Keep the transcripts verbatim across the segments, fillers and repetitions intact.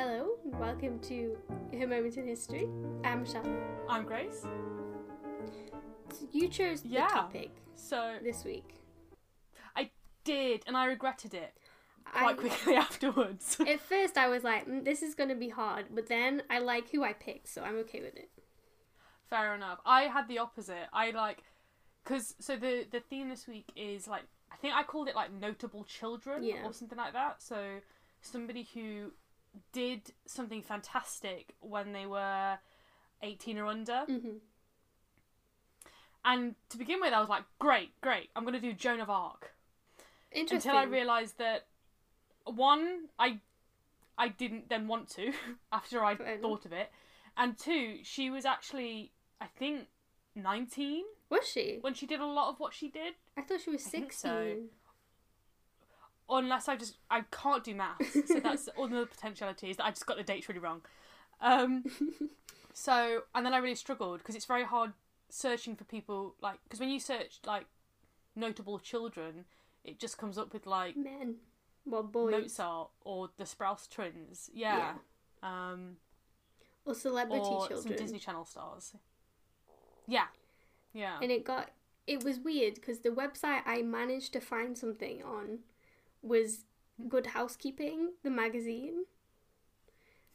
Hello, and welcome to Her Moments in History. I'm Michelle. I'm Grace. So you chose yeah. the topic so this week. I did, and I regretted it quite I, quickly afterwards. At first I was like, mm, this is going to be hard, but then I like who I picked, so I'm okay with it. Fair enough. I had the opposite. I like... Because, so the, the theme this week is like, I think I called it like notable children yeah. or something like that. So somebody who did something fantastic when they were eighteen or under. Mm-hmm. And to begin with, I was like, great, great. I'm going to do Joan of Arc. Interesting. Until I realised that, one, I I didn't then want to after I Fair thought enough. Of it. And two, she was actually, I think, nineteen. Was she? When she did a lot of what she did. I thought she was I sixteen. So. Unless I just... I can't do maths. So that's another potentiality, is that I just got the dates really wrong. Um, so... And then I really struggled, because it's very hard searching for people, like... Because when you search, like, notable children, it just comes up with, like... Men. Well, boys. Mozart or the Sprouse twins. Yeah. yeah. Um, or celebrity or children. Or some Disney Channel stars. Yeah. Yeah. And it got... It was weird, because the website I managed to find something on was Good Housekeeping, the magazine.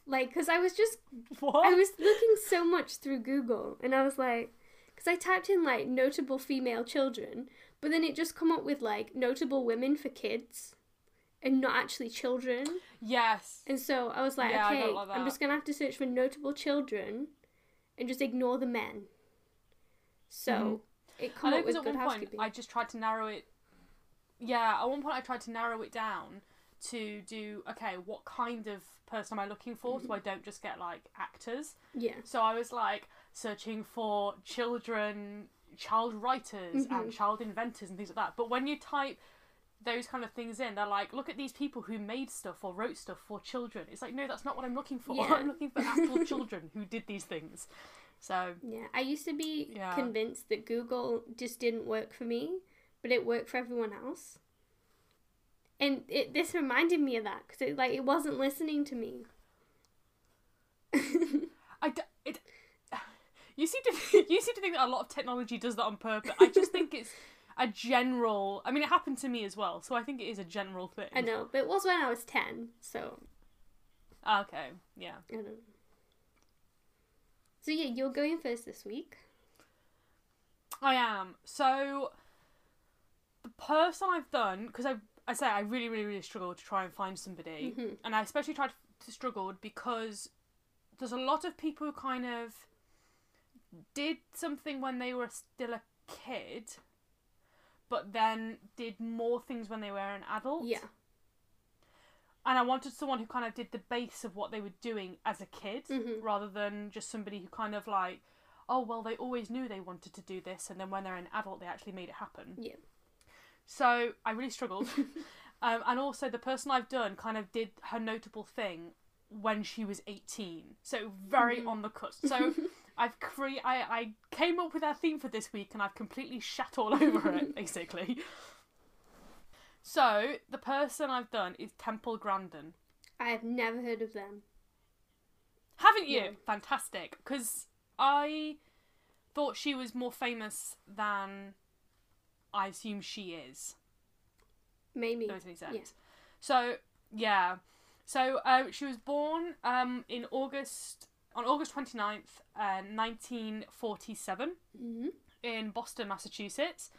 Like, because I was just... What? I was looking so much through Google, and I was like... Because I typed in, like, notable female children, but then it just come up with, like, notable women for kids, and not actually children. Yes. And so I was like, yeah, okay, like I'm just going to have to search for notable children, and just ignore the men. So... Mm-hmm. It I know because at one point I just tried to narrow it. Yeah, at one point I tried to narrow it down to do, okay, what kind of person am I looking for, mm-hmm. so I don't just get, like, actors. Yeah. So I was, like, searching for children, child writers, mm-hmm. and child inventors and things like that. But when you type those kind of things in, they're like, look at these people who made stuff or wrote stuff for children. It's like, no, that's not what I'm looking for. Yeah. I'm looking for actual children who did these things. So yeah, I used to be yeah. convinced that Google just didn't work for me, but it worked for everyone else. And it this reminded me of that, because it like it wasn't listening to me. I d- it, you seem to you seem to think that a lot of technology does that on purpose. I just think it's a general. I mean, it happened to me as well, so I think it is a general thing. I know, but it was when I was ten, so. Okay. Yeah. I don't know. So yeah, you're going first this week. I am. So, the person I've done, because I I say I really, really, really struggled to try and find somebody. Mm-hmm. And I especially tried to struggled because there's a lot of people who kind of did something when they were still a kid, but then did more things when they were an adult. Yeah. And I wanted someone who kind of did the base of what they were doing as a kid, mm-hmm. rather than just somebody who kind of like, oh, well, they always knew they wanted to do this, and then when they're an adult, they actually made it happen. Yeah. So I really struggled. um, and also, the person I've done kind of did her notable thing when she was eighteen. So very mm-hmm. on the cusp. So I've cre- I, I came up with our theme for this week, and I've completely shat all over it, basically. So, the person I've done is Temple Grandin. I have never heard of them. Haven't you? No. Fantastic. Because I thought she was more famous than I assume she is. Maybe. That makes any sense. Yeah. So, yeah. So, uh, she was born um, in August, on August twenty-ninth, uh, nineteen forty-seven, mm-hmm. in Boston, Massachusetts.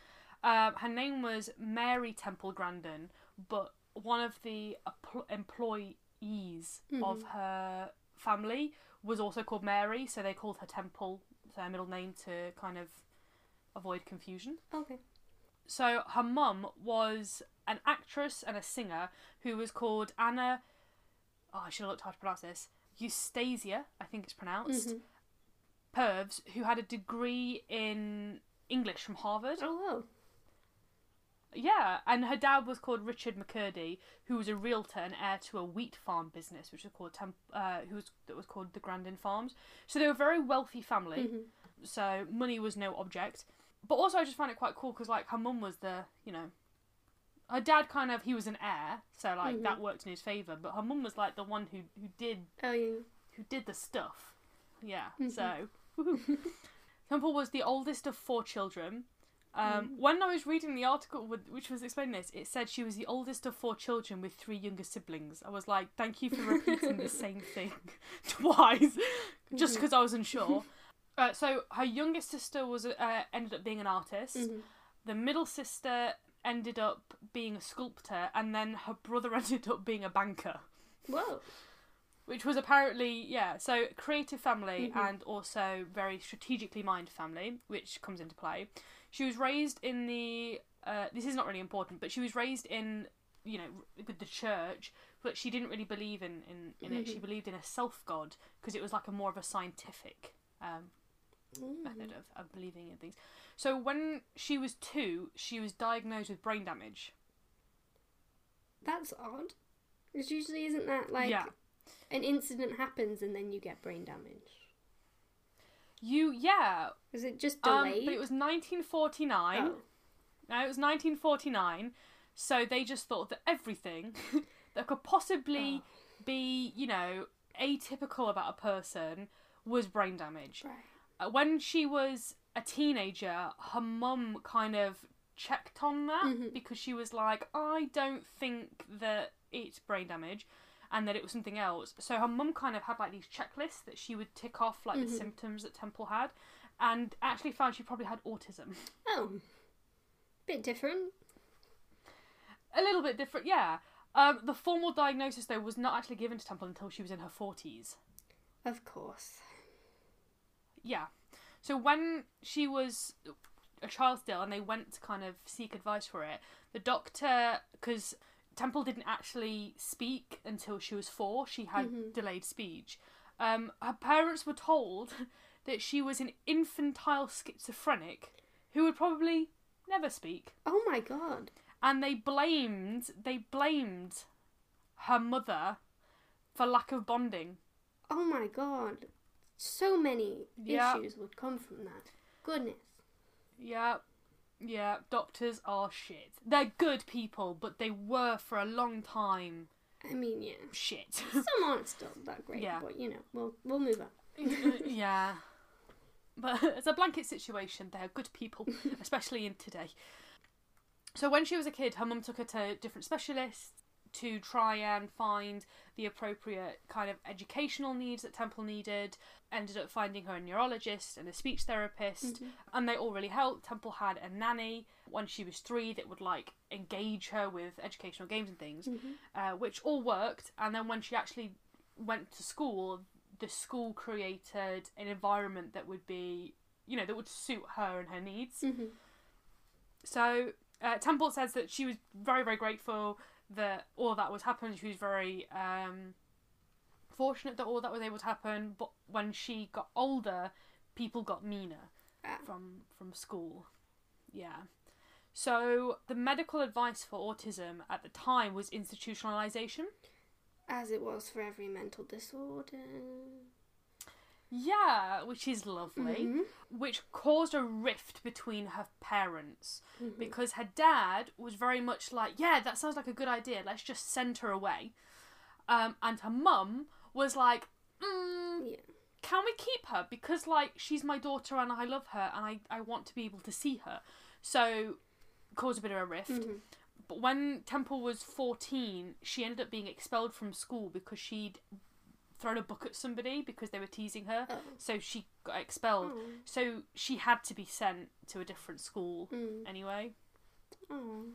Um, her name was Mary Temple Grandin, but one of the empl- employees mm-hmm. of her family was also called Mary, so they called her Temple, her middle name, to kind of avoid confusion. Okay. So her mum was an actress and a singer who was called Anna... Oh, I should have looked how to pronounce this. Eustasia, I think it's pronounced. Mm-hmm. Pervs, who had a degree in English from Harvard. Oh, wow. Yeah, and her dad was called Richard McCurdy, who was a realtor and heir to a wheat farm business, which was called Temp- uh, who was that was called the Grandin Farms. So they were a very wealthy family. Mm-hmm. So money was no object, but also I just found it quite cool because like her mum was the you know her dad kind of, he was an heir, so like mm-hmm. that worked in his favour, but her mum was like the one who, who did oh, yeah. who did the stuff. Yeah. Mm-hmm. So Temple was the oldest of four children. Um, mm. When I was reading the article with, which was explaining this, it said she was the oldest of four children with three younger siblings. I was like, thank you for repeating the same thing twice, just because mm-hmm. I was unsure. Uh, so her youngest sister was uh, ended up being an artist. Mm-hmm. The middle sister ended up being a sculptor, and then her brother ended up being a banker. Whoa. Which was apparently, yeah, so creative family mm-hmm. and also very strategically minded family, which comes into play. She was raised in the, uh, this is not really important, but she was raised in, you know, with the church, but she didn't really believe in, in, in mm-hmm. it. She believed in a self-god, because it was like a more of a scientific um, mm-hmm. method of, of believing in things. So when she was two, she was diagnosed with brain damage. That's odd. Because usually isn't that like yeah. an incident happens and then you get brain damage? You, yeah. Was it just delayed? Um, but it was nineteen forty-nine. Oh. No, it was nineteen forty-nine. So they just thought that everything that could possibly oh. be, you know, atypical about a person was brain damage. Right. Uh, when she was a teenager, her mum kind of checked on that mm-hmm. because she was like, I don't think that it's brain damage, and that it was something else. So her mum kind of had like these checklists that she would tick off, like mm-hmm. the symptoms that Temple had, and actually found she probably had autism. Oh, bit different. A little bit different, yeah. Um, the formal diagnosis though was not actually given to Temple until she was in her forties. Of course. Yeah. So when she was a child still, and they went to kind of seek advice for it, the doctor, because Temple didn't actually speak until she was four. She had mm-hmm. delayed speech. Um, her parents were told that she was an infantile schizophrenic who would probably never speak. Oh my God. And they blamed, they blamed her mother for lack of bonding. Oh my God. So many yeah. issues would come from that. Goodness. Yeah. Yeah, doctors are shit. They're good people, but they were for a long time. I mean, yeah. Shit. Some aren't still that great, yeah. but, you know, we'll we'll move on. yeah. But as a blanket situation, they're good people, especially in today. So when she was a kid, her mum took her to different specialists to try and find the appropriate kind of educational needs that Temple needed. Ended up finding her a neurologist and a speech therapist, mm-hmm. and they all really helped. Temple had a nanny when she was three that would like engage her with educational games and things, mm-hmm. uh, which all worked. And then when she actually went to school, the school created an environment that would be, you know, that would suit her and her needs. Mm-hmm. So uh, Temple says that she was very, very grateful that all that was happening. She was very um, fortunate that all that was able to happen, but when she got older, people got meaner ah. from from school. Yeah. So the medical advice for autism at the time was institutionalization. As it was for every mental disorder. Yeah, which is lovely. Mm-hmm. Which caused a rift between her parents. Mm-hmm. Because her dad was very much like, yeah, that sounds like a good idea. Let's just send her away. Um, and her mum was like, mm, yeah. can we keep her? Because, like, she's my daughter and I love her and I, I want to be able to see her. So, caused a bit of a rift. Mm-hmm. But when Temple was fourteen, she ended up being expelled from school because she'd thrown a book at somebody because they were teasing her, oh. so she got expelled. Oh. So she had to be sent to a different school mm. anyway. Oh.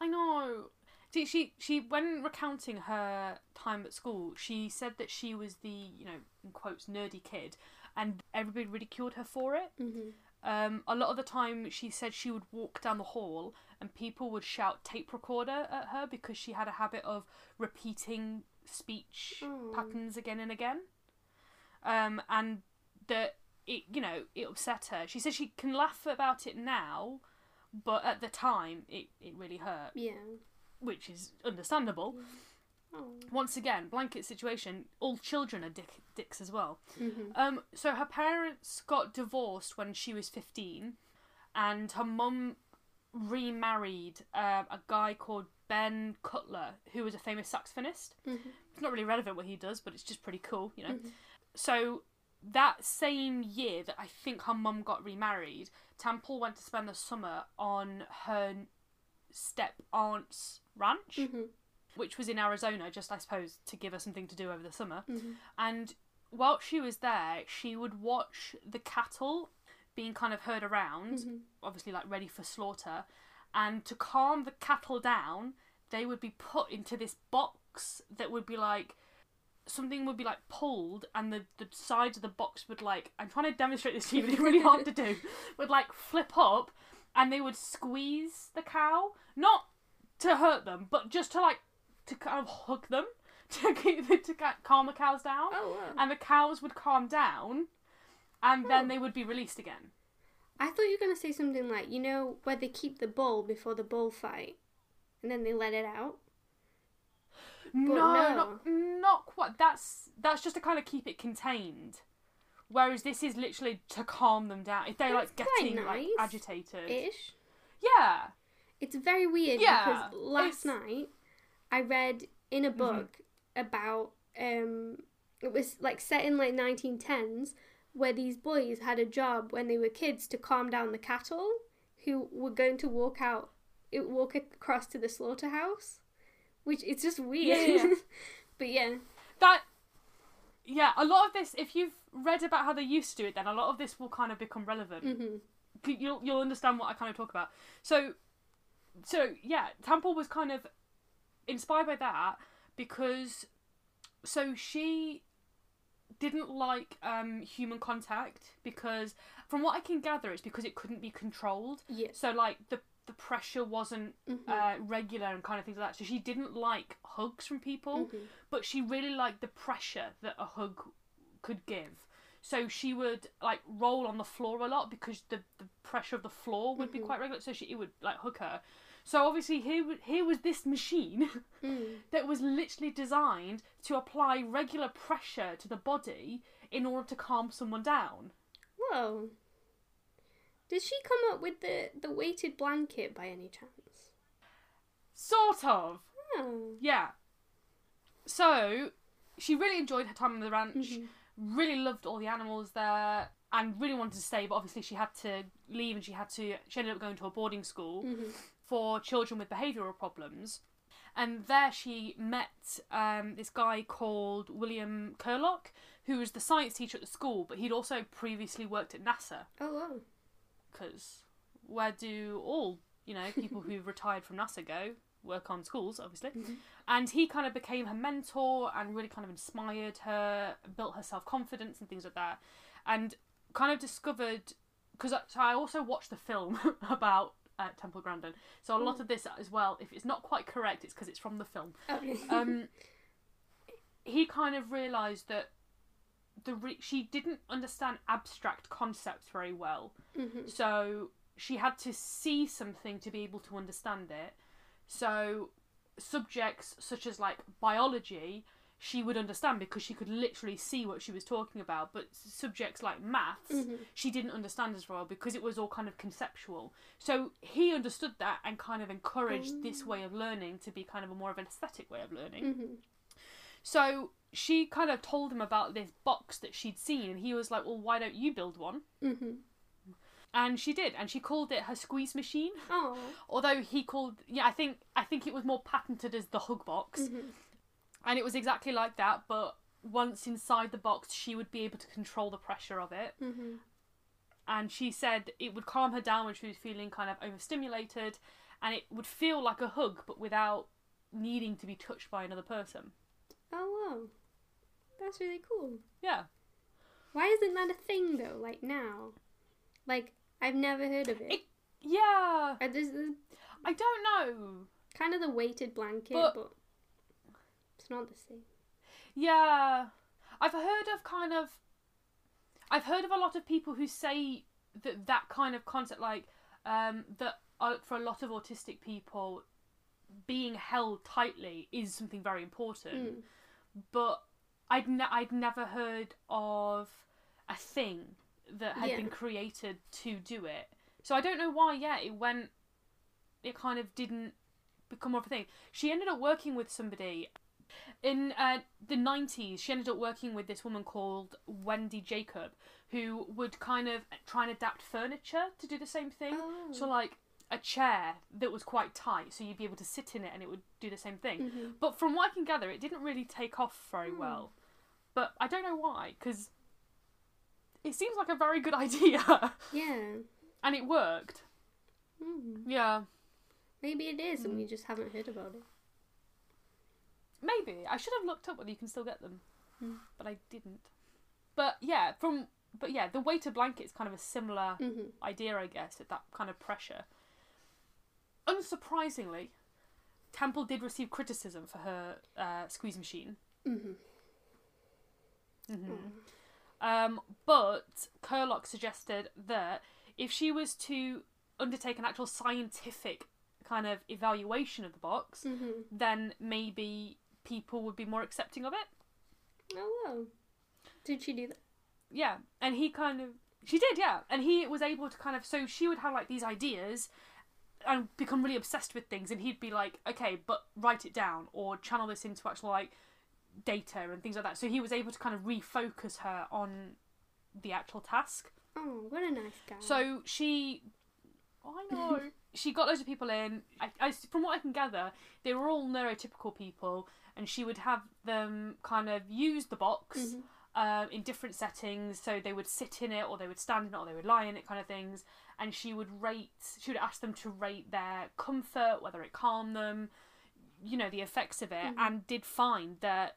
I know. See, she she when recounting her time at school, she said that she was the, you know, in quotes, nerdy kid, and everybody ridiculed her for it. Mm-hmm. Um, a lot of the time, she said she would walk down the hall and people would shout tape recorder at her because she had a habit of repeating speech oh. patterns again and again, um, and that it, you know, it upset her. She says she can laugh about it now, but at the time it, it really hurt. Yeah, which is understandable. Yeah. Oh. Once again, blanket situation. All children are dick, dicks as well. Mm-hmm. Um, so her parents got divorced when she was fifteen, and her mum remarried uh, a guy called Ben Cutler, who was a famous saxophonist. Mm-hmm. It's not really relevant what he does, but it's just pretty cool, you know. Mm-hmm. So that same year that I think her mum got remarried, Temple went to spend the summer on her step-aunt's ranch, mm-hmm. which was in Arizona, just, I suppose, to give her something to do over the summer. Mm-hmm. And while she was there, she would watch the cattle being kind of herded around, mm-hmm. obviously, like, ready for slaughter. And to calm the cattle down, they would be put into this box that would be, like, something would be, like, pulled, and the, the sides of the box would, like, I'm trying to demonstrate this to you, but it's really hard to do, would, like, flip up, and they would squeeze the cow, not to hurt them, but just to, like, to kind of hug them, to keep the, to calm the cows down. Oh, wow. And the cows would calm down, and oh. then they would be released again. I thought you were going to say something like, you know, where they keep the bull before the bullfight, and then they let it out? No, no, not not quite. That's that's just to kind of keep it contained. Whereas this is literally to calm them down. If they're, that's like, getting, nice, like, agitated. Ish? Yeah. It's very weird, yeah, because last it's... night I read in a book mm-hmm. about, um, it was, like, set in, like, nineteen tens, where these boys had a job when they were kids to calm down the cattle who were going to walk out, walk across to the slaughterhouse, which, it's just weird. Yeah, yeah, yeah. But yeah. That, yeah, a lot of this, if you've read about how they used to do it then, a lot of this will kind of become relevant. Mm-hmm. You'll, you'll understand what I kind of talk about. So, so yeah, Temple was kind of inspired by that because, so she didn't like um, human contact because, from what I can gather, it's because it couldn't be controlled. Yeah. So, like, the the pressure wasn't mm-hmm. uh, regular and kind of things like that. So she didn't like hugs from people, mm-hmm. but she really liked the pressure that a hug could give. So she would, like, roll on the floor a lot because the, the pressure of the floor would mm-hmm. be quite regular. So she it would, like, hook her. So obviously here here was this machine mm. that was literally designed to apply regular pressure to the body in order to calm someone down. Whoa. Did she come up with the, the weighted blanket by any chance? Sort of. Oh. Yeah. So she really enjoyed her time on the ranch, mm-hmm. really loved all the animals there, and really wanted to stay, but obviously she had to leave and she had to she ended up going to a boarding school mm-hmm. for children with behavioural problems. And there she met um, this guy called William Carlock, who was the science teacher at the school, but he'd also previously worked at NASA. Oh, wow. Because where do all, you know, people who retired from NASA go? Work on schools, obviously. Mm-hmm. And he kind of became her mentor and really kind of inspired her, built her self-confidence and things like that. And kind of discovered, because I, so I also watched the film about Uh, Temple Grandin. So a lot of this as well, if it's not quite correct, it's because it's from the film. Okay. Um, he kind of realised that the re- she didn't understand abstract concepts very well. Mm-hmm. So she had to see something to be able to understand it. So subjects such as, like, biology, she would understand because she could literally see what she was talking about. But subjects like maths, mm-hmm. she didn't understand as well because it was all kind of conceptual. So he understood that and kind of encouraged mm. this way of learning to be kind of a more of an aesthetic way of learning. Mm-hmm. So she kind of told him about this box that she'd seen, and he was like, well, why don't you build one? Mm-hmm. And she did, and she called it her squeeze machine. Oh. Although he called, yeah, I think I think it was more patented as the hug box. Mm-hmm. And it was exactly like that, but once inside the box, she would be able to control the pressure of it. Mm-hmm. And she said it would calm her down when she was feeling kind of overstimulated, and it would feel like a hug, but without needing to be touched by another person. Oh, wow. That's really cool. Yeah. Why isn't that a thing, though, like now? Like, I've never heard of it. it yeah. I, just, I don't know. Kind of the weighted blanket, but... but... It's not the same. Yeah. I've heard of kind of... I've heard of a lot of people who say that that kind of concept, like, um, that for a lot of autistic people, being held tightly is something very important. Mm. But I'd, ne- I'd never heard of a thing that had yeah. been created to do it. So I don't know why, yeah, it went it kind of didn't become more of a thing. She ended up working with somebody in uh, the nineties. She ended up working with this woman called Wendy Jacob, who would kind of try and adapt furniture to do the same thing. Oh. So like a chair that was quite tight, so you'd be able to sit in it and it would do the same thing. Mm-hmm. But from what I can gather, it didn't really take off very mm. well. But I don't know why, because it seems like a very good idea. Yeah. And it worked. Mm. Yeah. Maybe it is, mm. and we just haven't heard about it. Maybe. I should have looked up whether you can still get them. Mm. But I didn't. But yeah, from... But yeah, the weighter blanket is kind of a similar mm-hmm. idea, I guess, at that kind of pressure. Unsurprisingly, Temple did receive criticism for her uh, squeeze machine. Mm-hmm. Mm-hmm. Mm. Um, but Carlock suggested that if she was to undertake an actual scientific kind of evaluation of the box, mm-hmm. then maybe people would be more accepting of it. Oh, wow. Did she do that? Yeah, and he kind of... She did, yeah. And he was able to kind of... So she would have, like, these ideas and become really obsessed with things, and he'd be like, okay, but write it down, or channel this into actual, like, data and things like that. So he was able to kind of refocus her on the actual task. Oh, what a nice guy. So she... Oh, I know. She got loads of people in. I, I, from what I can gather, they were all neurotypical people, and she would have them kind of use the box... Mm-hmm. Um, in different settings, so they would sit in it, or they would stand in it, or they would lie in it, kind of things. And she would rate, she would ask them to rate their comfort, whether it calmed them, you know, the effects of it, mm-hmm. and did find that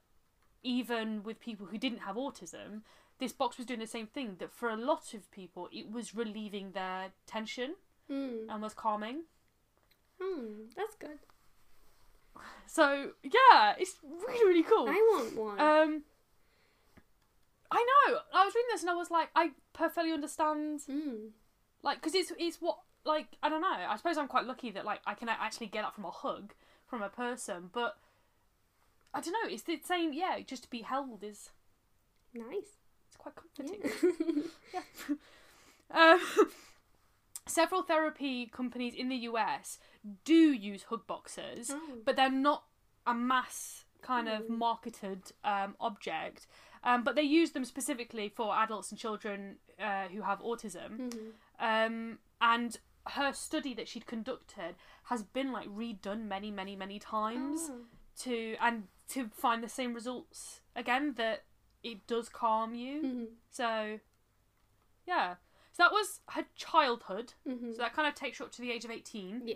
even with people who didn't have autism, this box was doing the same thing, that for a lot of people, it was relieving their tension mm. and was calming. Hmm, that's good. So, yeah, it's really, really cool. I want one. Um... I know. I was reading this and I was like, I perfectly understand. Mm. Like, because it's it's what, like, I don't know. I suppose I'm quite lucky that, like, I can actually get that from a hug from a person. But, I don't know. It's the same, yeah, just to be held is... Nice. It's quite comforting. Yeah. yeah. Um, several therapy companies in the U S do use hug boxes, oh. but they're not a mass kind mm. of marketed um, object. Um, but they use them specifically for adults and children uh, who have autism. Mm-hmm. Um, and her study that she'd conducted has been, like, redone many, many, many times oh. to and to find the same results again, that it does calm you. Mm-hmm. So, yeah. So that was her childhood. Mm-hmm. So that kind of takes you up to the age of eighteen. Yeah.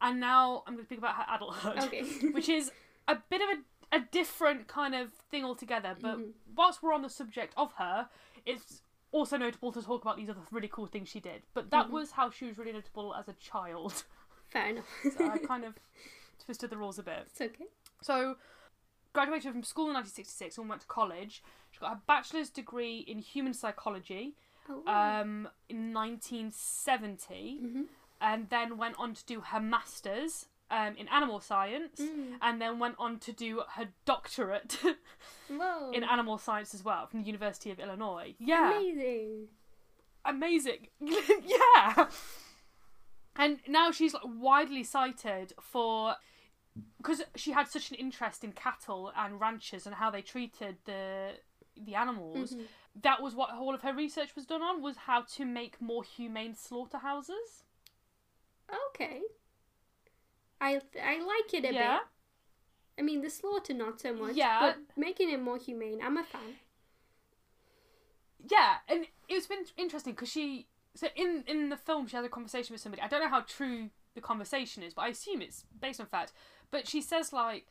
And now I'm going to speak about her adulthood, okay. which is a bit of a... a different kind of thing altogether, but mm-hmm. whilst we're on the subject of her, it's also notable to talk about these other really cool things she did. But that mm-hmm. was how she was really notable as a child. Fair enough. So I kind of twisted the rules a bit. It's okay. So, graduated from school in nineteen sixty-six and went to college. She got her bachelor's degree in human psychology oh, wow. um, in nineteen seventy, mm-hmm. and then went on to do her master's Um, in animal science, mm. and then went on to do her doctorate in animal science as well, from the University of Illinois. Yeah. Amazing. Amazing. Yeah. And now she's, like, widely cited for... Because she had such an interest in cattle and ranchers and how they treated the the animals, mm-hmm. that was what all of her research was done on, was how to make more humane slaughterhouses. Okay. I I like it a yeah. bit. I mean, the slaughter not so much, yeah. but making it more humane, I'm a fan. Yeah, and it's been interesting because she... So in, in the film, she has a conversation with somebody. I don't know how true the conversation is, but I assume it's based on fact. But she says, like,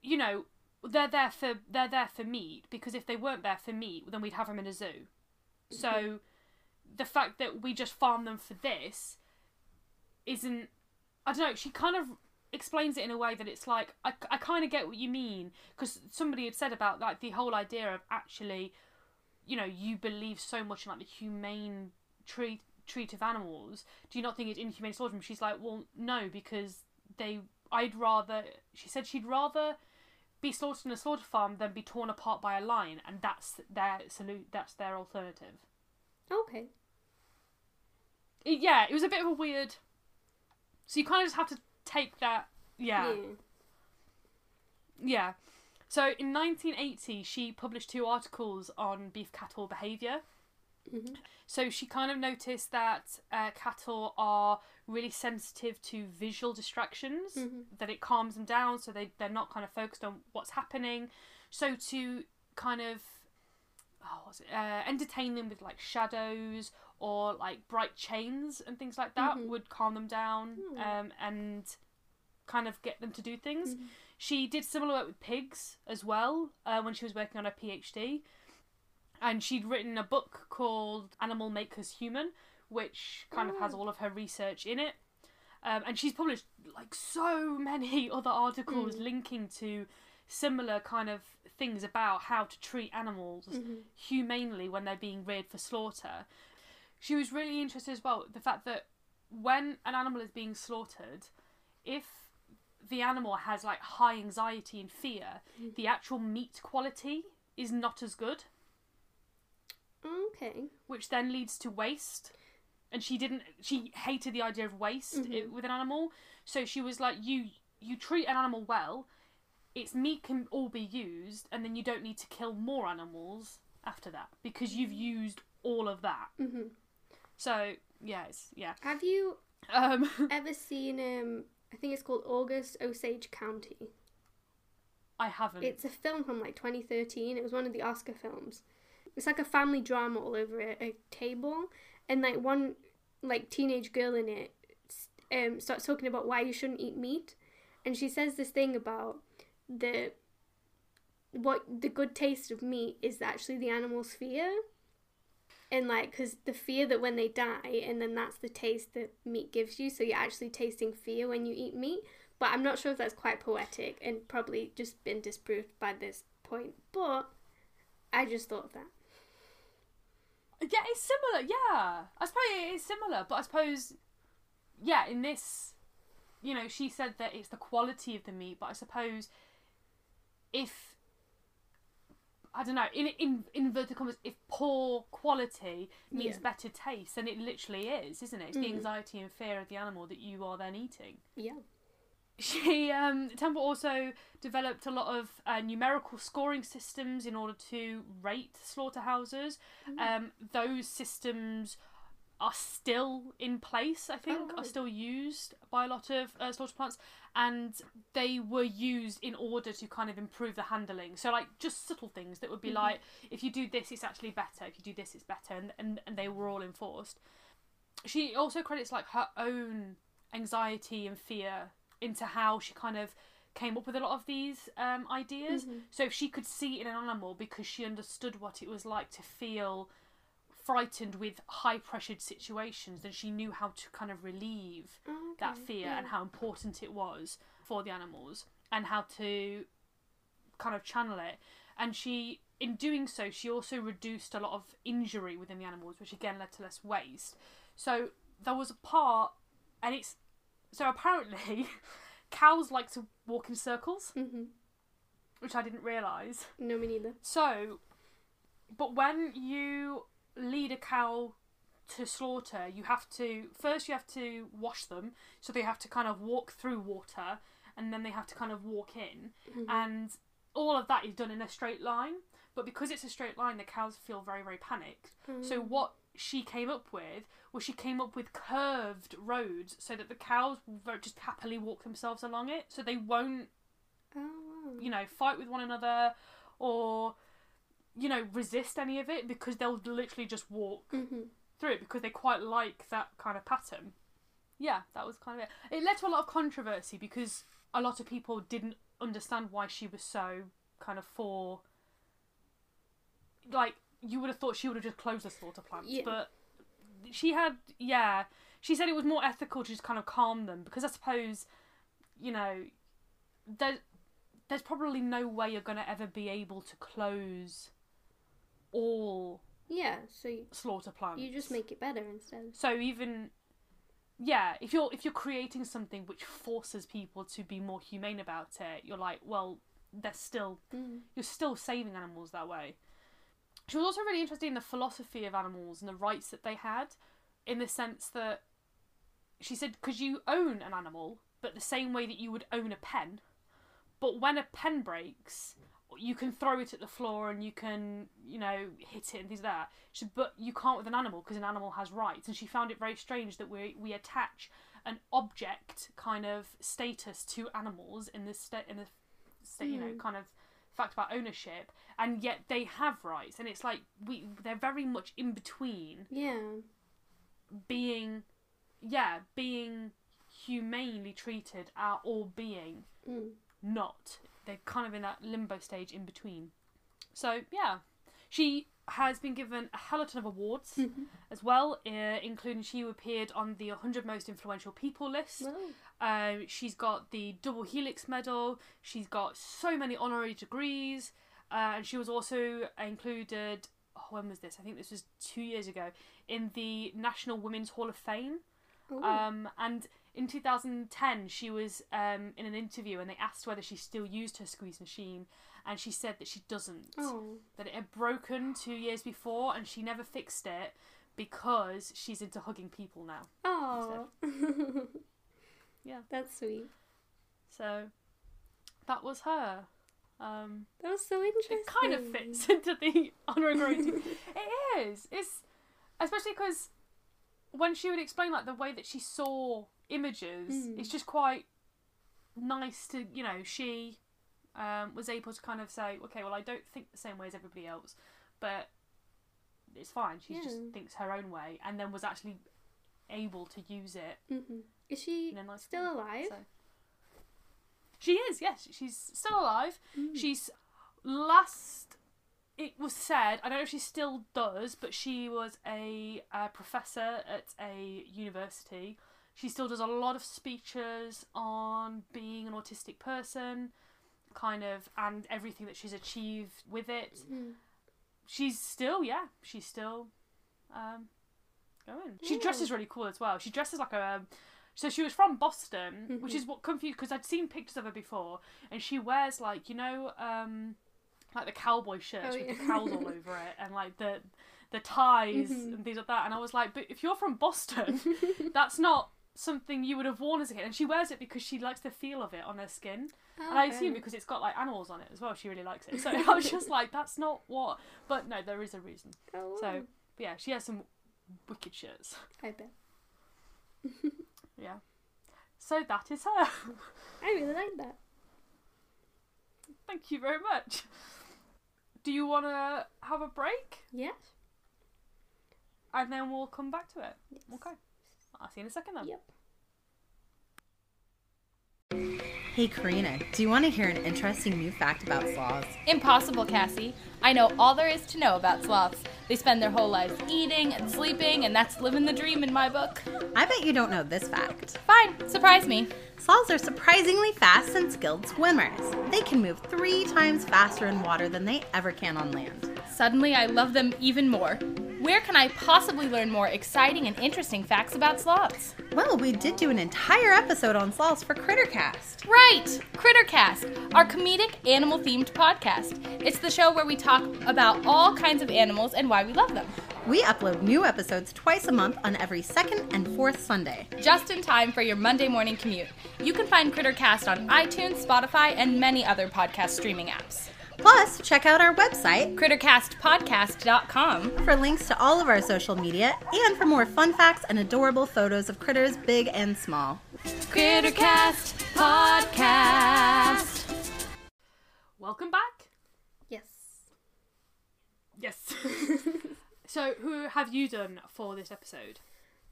you know, they're there for they're there for meat, because if they weren't there for meat, then we'd have them in a zoo. Mm-hmm. So the fact that we just farm them for this isn't... I don't know, she kind of explains it in a way that it's like, I, I kind of get what you mean, because somebody had said about, like, the whole idea of actually, you know, you believe so much in, like, the humane treat, treat of animals, do you not think it's inhumane slaughter? And she's like, well, no, because they, I'd rather, she said she'd rather be slaughtered in a slaughter farm than be torn apart by a lion, and that's their, that's their alternative. Okay. It, yeah, it was a bit of a weird... So you kind of just have to take that. Yeah. Yeah. yeah. So in nineteen eighty, she published two articles on beef cattle behaviour. Mm-hmm. So she kind of noticed that uh, cattle are really sensitive to visual distractions, mm-hmm. that it calms them down, so they, they're not kind of focused on what's happening. So to kind of oh, what's it? Uh, entertain them with like shadows or like bright chains and things like that mm-hmm. would calm them down mm-hmm. um, and kind of get them to do things. Mm-hmm. She did similar work with pigs as well uh, when she was working on her PhD. And she'd written a book called Animal Make Us Human, which kind of has all of her research in it. Um, and she's published, like, so many other articles mm. linking to similar kind of things about how to treat animals mm-hmm. humanely when they're being reared for slaughter. She was really interested as well, the fact that when an animal is being slaughtered, if the animal has, like, high anxiety and fear, mm-hmm. the actual meat quality is not as good. Okay. Which then leads to waste. And she didn't... She hated the idea of waste mm-hmm. it, with an animal. So she was like, you you treat an animal well, its meat can all be used, and then you don't need to kill more animals after that, because you've used all of that. Mm-hmm. So, yeah, it's... Yeah. Have you um, ever seen... Um, I think it's called August Osage County. I haven't. It's a film from, like, twenty thirteen. It was one of the Oscar films. It's like a family drama all over a, a table, and like one like teenage girl in it um, starts talking about why you shouldn't eat meat, and she says this thing about the what the good taste of meat is actually the animal's fear, and like because the fear that when they die, and then that's the taste that meat gives you, so you're actually tasting fear when you eat meat. But I'm not sure if that's quite poetic and probably just been disproved by this point, but I just thought of that. Yeah, it's similar, yeah. I suppose it is similar, but I suppose, yeah, in this, you know, she said that it's the quality of the meat, but I suppose if, I don't know, in, in inverted commas, if poor quality means yeah. better taste, then it literally is, isn't it? It's mm-hmm. the anxiety and fear of the animal that you are then eating. Yeah. She, um, Temple also developed a lot of uh, numerical scoring systems in order to rate slaughterhouses. Mm-hmm. Um, those systems are still in place, I think, oh. are still used by a lot of uh, slaughter plants, and they were used in order to kind of improve the handling. So, like, just subtle things that would be mm-hmm. like, if you do this, it's actually better, if you do this, it's better, and, and, and they were all enforced. She also credits, like, her own anxiety and fear into how she kind of came up with a lot of these um, ideas. Mm-hmm. So if she could see in an animal because she understood what it was like to feel frightened with high-pressured situations, then she knew how to kind of relieve okay. that fear yeah. and how important it was for the animals and how to kind of channel it. And she, in doing so, she also reduced a lot of injury within the animals, which again led to less waste. So there was a part, and it's So apparently, cows like to walk in circles, mm-hmm. which I didn't realise. No, me neither. So, but when you lead a cow to slaughter, you have to, first you have to wash them, so they have to kind of walk through water, and then they have to kind of walk in, mm-hmm. and all of that is done in a straight line, but because it's a straight line, the cows feel very, very panicked. Mm. So what she came up with was she came up with curved roads so that the cows will just happily walk themselves along it, so they won't oh. you know fight with one another or you know resist any of it, because they'll literally just walk mm-hmm. through it because they quite like that kind of pattern. Yeah, that was kind of it. It led to a lot of controversy because a lot of people didn't understand why she was so kind of for, like, you would have thought she would have just closed the slaughter plants, yeah. but she had, yeah. She said it was more ethical to just kind of calm them, because I suppose, you know, there, there's probably no way you're going to ever be able to close all yeah, so you, slaughter plants. You just make it better instead. So even, yeah, if you're if you're creating something which forces people to be more humane about it, you're like, well, they're still, mm. you're still saving animals that way. She was also really interested in the philosophy of animals and the rights that they had, in the sense that she said, because you own an animal, but the same way that you would own a pen, but when a pen breaks, you can throw it at the floor and you can, you know, hit it and things like that. She said, but you can't with an animal because an animal has rights. And she found it very strange that we we attach an object kind of status to animals in the state, in the state, you know, kind of fact about ownership, and yet they have rights. And it's like we they're very much in between. Yeah. Being, yeah, being humanely treated uh, or being mm. not. They're kind of in that limbo stage in between. So, yeah. She has been given a hell of a ton of awards mm-hmm. as well, uh, including she appeared on the one hundred Most Influential People list. Wow. Uh, she's got the Double Helix Medal. She's got so many honorary degrees. Uh, and she was also included, oh, when was this? I think this was two years ago, in the National Women's Hall of Fame. Um, and in two thousand ten, she was um, in an interview and they asked whether she still used her squeeze machine, and she said that she doesn't. Oh. That it had broken two years before and she never fixed it because she's into hugging people now. Oh, yeah, that's sweet. So that was her. Um, that was so interesting. It kind of fits into the honorary. It is. It's especially because when she would explain, like, the way that she saw images, mm. it's just quite nice to, you know, she um, was able to kind of say, okay, well, I don't think the same way as everybody else, but it's fine. She yeah. just thinks her own way, and then was actually able to use it. Mm-hmm. Is she in a nice still way, alive? So. She is, yes. She's still alive. Mm. She's last... It was said, I don't know if she still does, but she was a, a professor at a university. She still does a lot of speeches on being an autistic person, kind of, and everything that she's achieved with it. Mm. She's still, yeah, she's still um, going. She yeah. dresses really cool as well. She dresses like a... Um, so she was from Boston, mm-hmm. which is what confused, because I'd seen pictures of her before, and she wears, like, you know... Um, like the cowboy shirts oh, yeah. with the cows all over it, and like the the ties mm-hmm. and things like that. And I was like, but if you're from Boston, that's not something you would have worn as a kid. And she wears it because she likes the feel of it on her skin. Oh, and I assume okay. because it's got like animals on it as well, she really likes it. So I was just like, that's not what... But no, there is a reason. Oh, so, yeah, she has some wicked shirts. I bet. Yeah. So that is her. I really like that. Thank you very much. Do you want to have a break? Yes. And then we'll come back to it? Yes. Okay. I'll see you in a second then. Yep. Hey, Karina, do you want to hear an interesting new fact about sloths? Impossible, Cassie. I know all there is to know about sloths. They spend their whole lives eating and sleeping, and that's living the dream in my book. I bet you don't know this fact. Fine, surprise me. Sloths are surprisingly fast and skilled swimmers. They can move three times faster in water than they ever can on land. Suddenly, I love them even more. Where can I possibly learn more exciting and interesting facts about sloths? Well, we did do an entire episode on sloths for CritterCast. Right! CritterCast, our comedic animal-themed podcast. It's the show where we talk about all kinds of animals and why we love them. We upload new episodes twice a month on every second and fourth Sunday. Just in time for your Monday morning commute. You can find CritterCast on iTunes, Spotify, and many other podcast streaming apps. Plus, check out our website, critter cast podcast dot com, for links to all of our social media and for more fun facts and adorable photos of critters big and small. CritterCast Podcast. Welcome back. Yes. Yes. So, who have you done for this episode?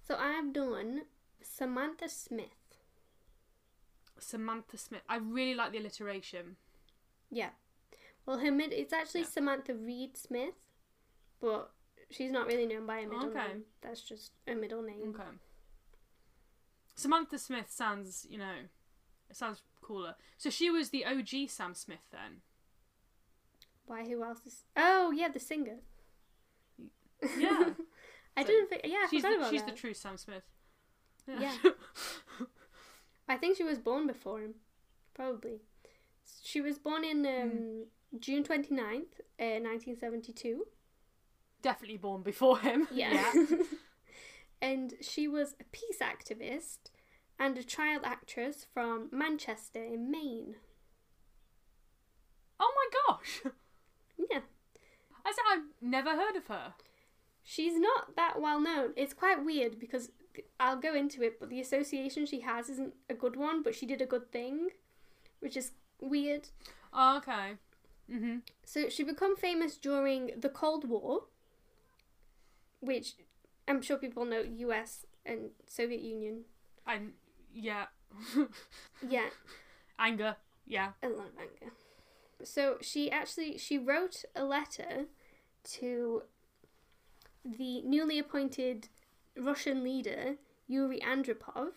So, I've done Samantha Smith. Samantha Smith. I really like the alliteration. Yeah. Well, her mid it's actually yeah. Samantha Reed Smith, but she's not really known by a middle okay. name. That's just a middle name. Okay. Samantha Smith sounds, you know, it sounds cooler. So she was the O G Sam Smith then. Why? Who else is? Oh yeah, the singer. Yeah. I so didn't think. Yeah, I she's forgot the, about she's that. the true Sam Smith. Yeah. yeah. I think she was born before him, probably. She was born in um, mm. June twenty-ninth, uh, nineteen seventy-two. Definitely born before him. Yeah. and she was a peace activist and a child actress from Manchester in Maine. Oh my gosh! Yeah. I said I've never heard of her. She's not that well known. It's quite weird because I'll go into it, but the association she has isn't a good one, but she did a good thing, which is weird. Oh, okay. Mm-hmm. So she became famous during the Cold War, which I'm sure people know, U S and Soviet Union. And, yeah. Yeah. Anger, yeah. A lot of anger. So she actually, she wrote a letter to the newly appointed Russian leader, Yuri Andropov,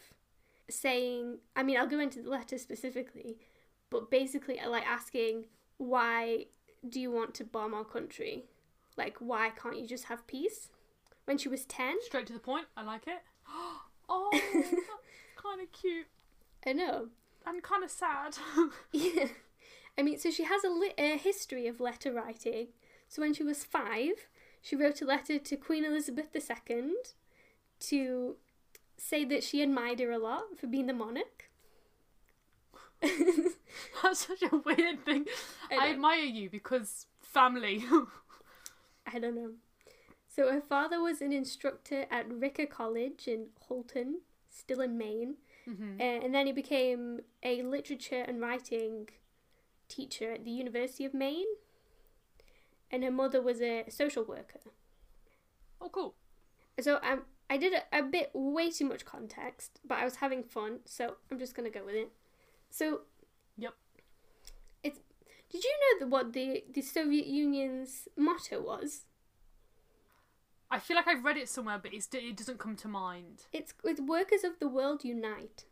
saying, I mean, I'll go into the letter specifically, but basically, like, asking, why do you want to bomb our country? Like, why can't you just have peace? When she was ten. Straight to the point. I like it. Oh, that's kind of cute. I know. And kind of sad. Yeah. I mean, so she has a, li- a history of letter writing. So when she was five, she wrote a letter to Queen Elizabeth the Second to say that she admired her a lot for being the monarch. That's such a weird thing. I, I admire you because family. I don't know. So her father was an instructor at Ricker College in Holton, still in Maine. Mm-hmm. Uh, and then he became a literature and writing teacher at the University of Maine, and her mother was a social worker. Oh, cool. So um, I did a, a bit way too much context, but I was having fun, so I'm just going to go with it. So, yep. It's. Did you know the, what the, the Soviet Union's motto was? I feel like I've read it somewhere, but it's, it doesn't come to mind. It's, it's workers of the world unite.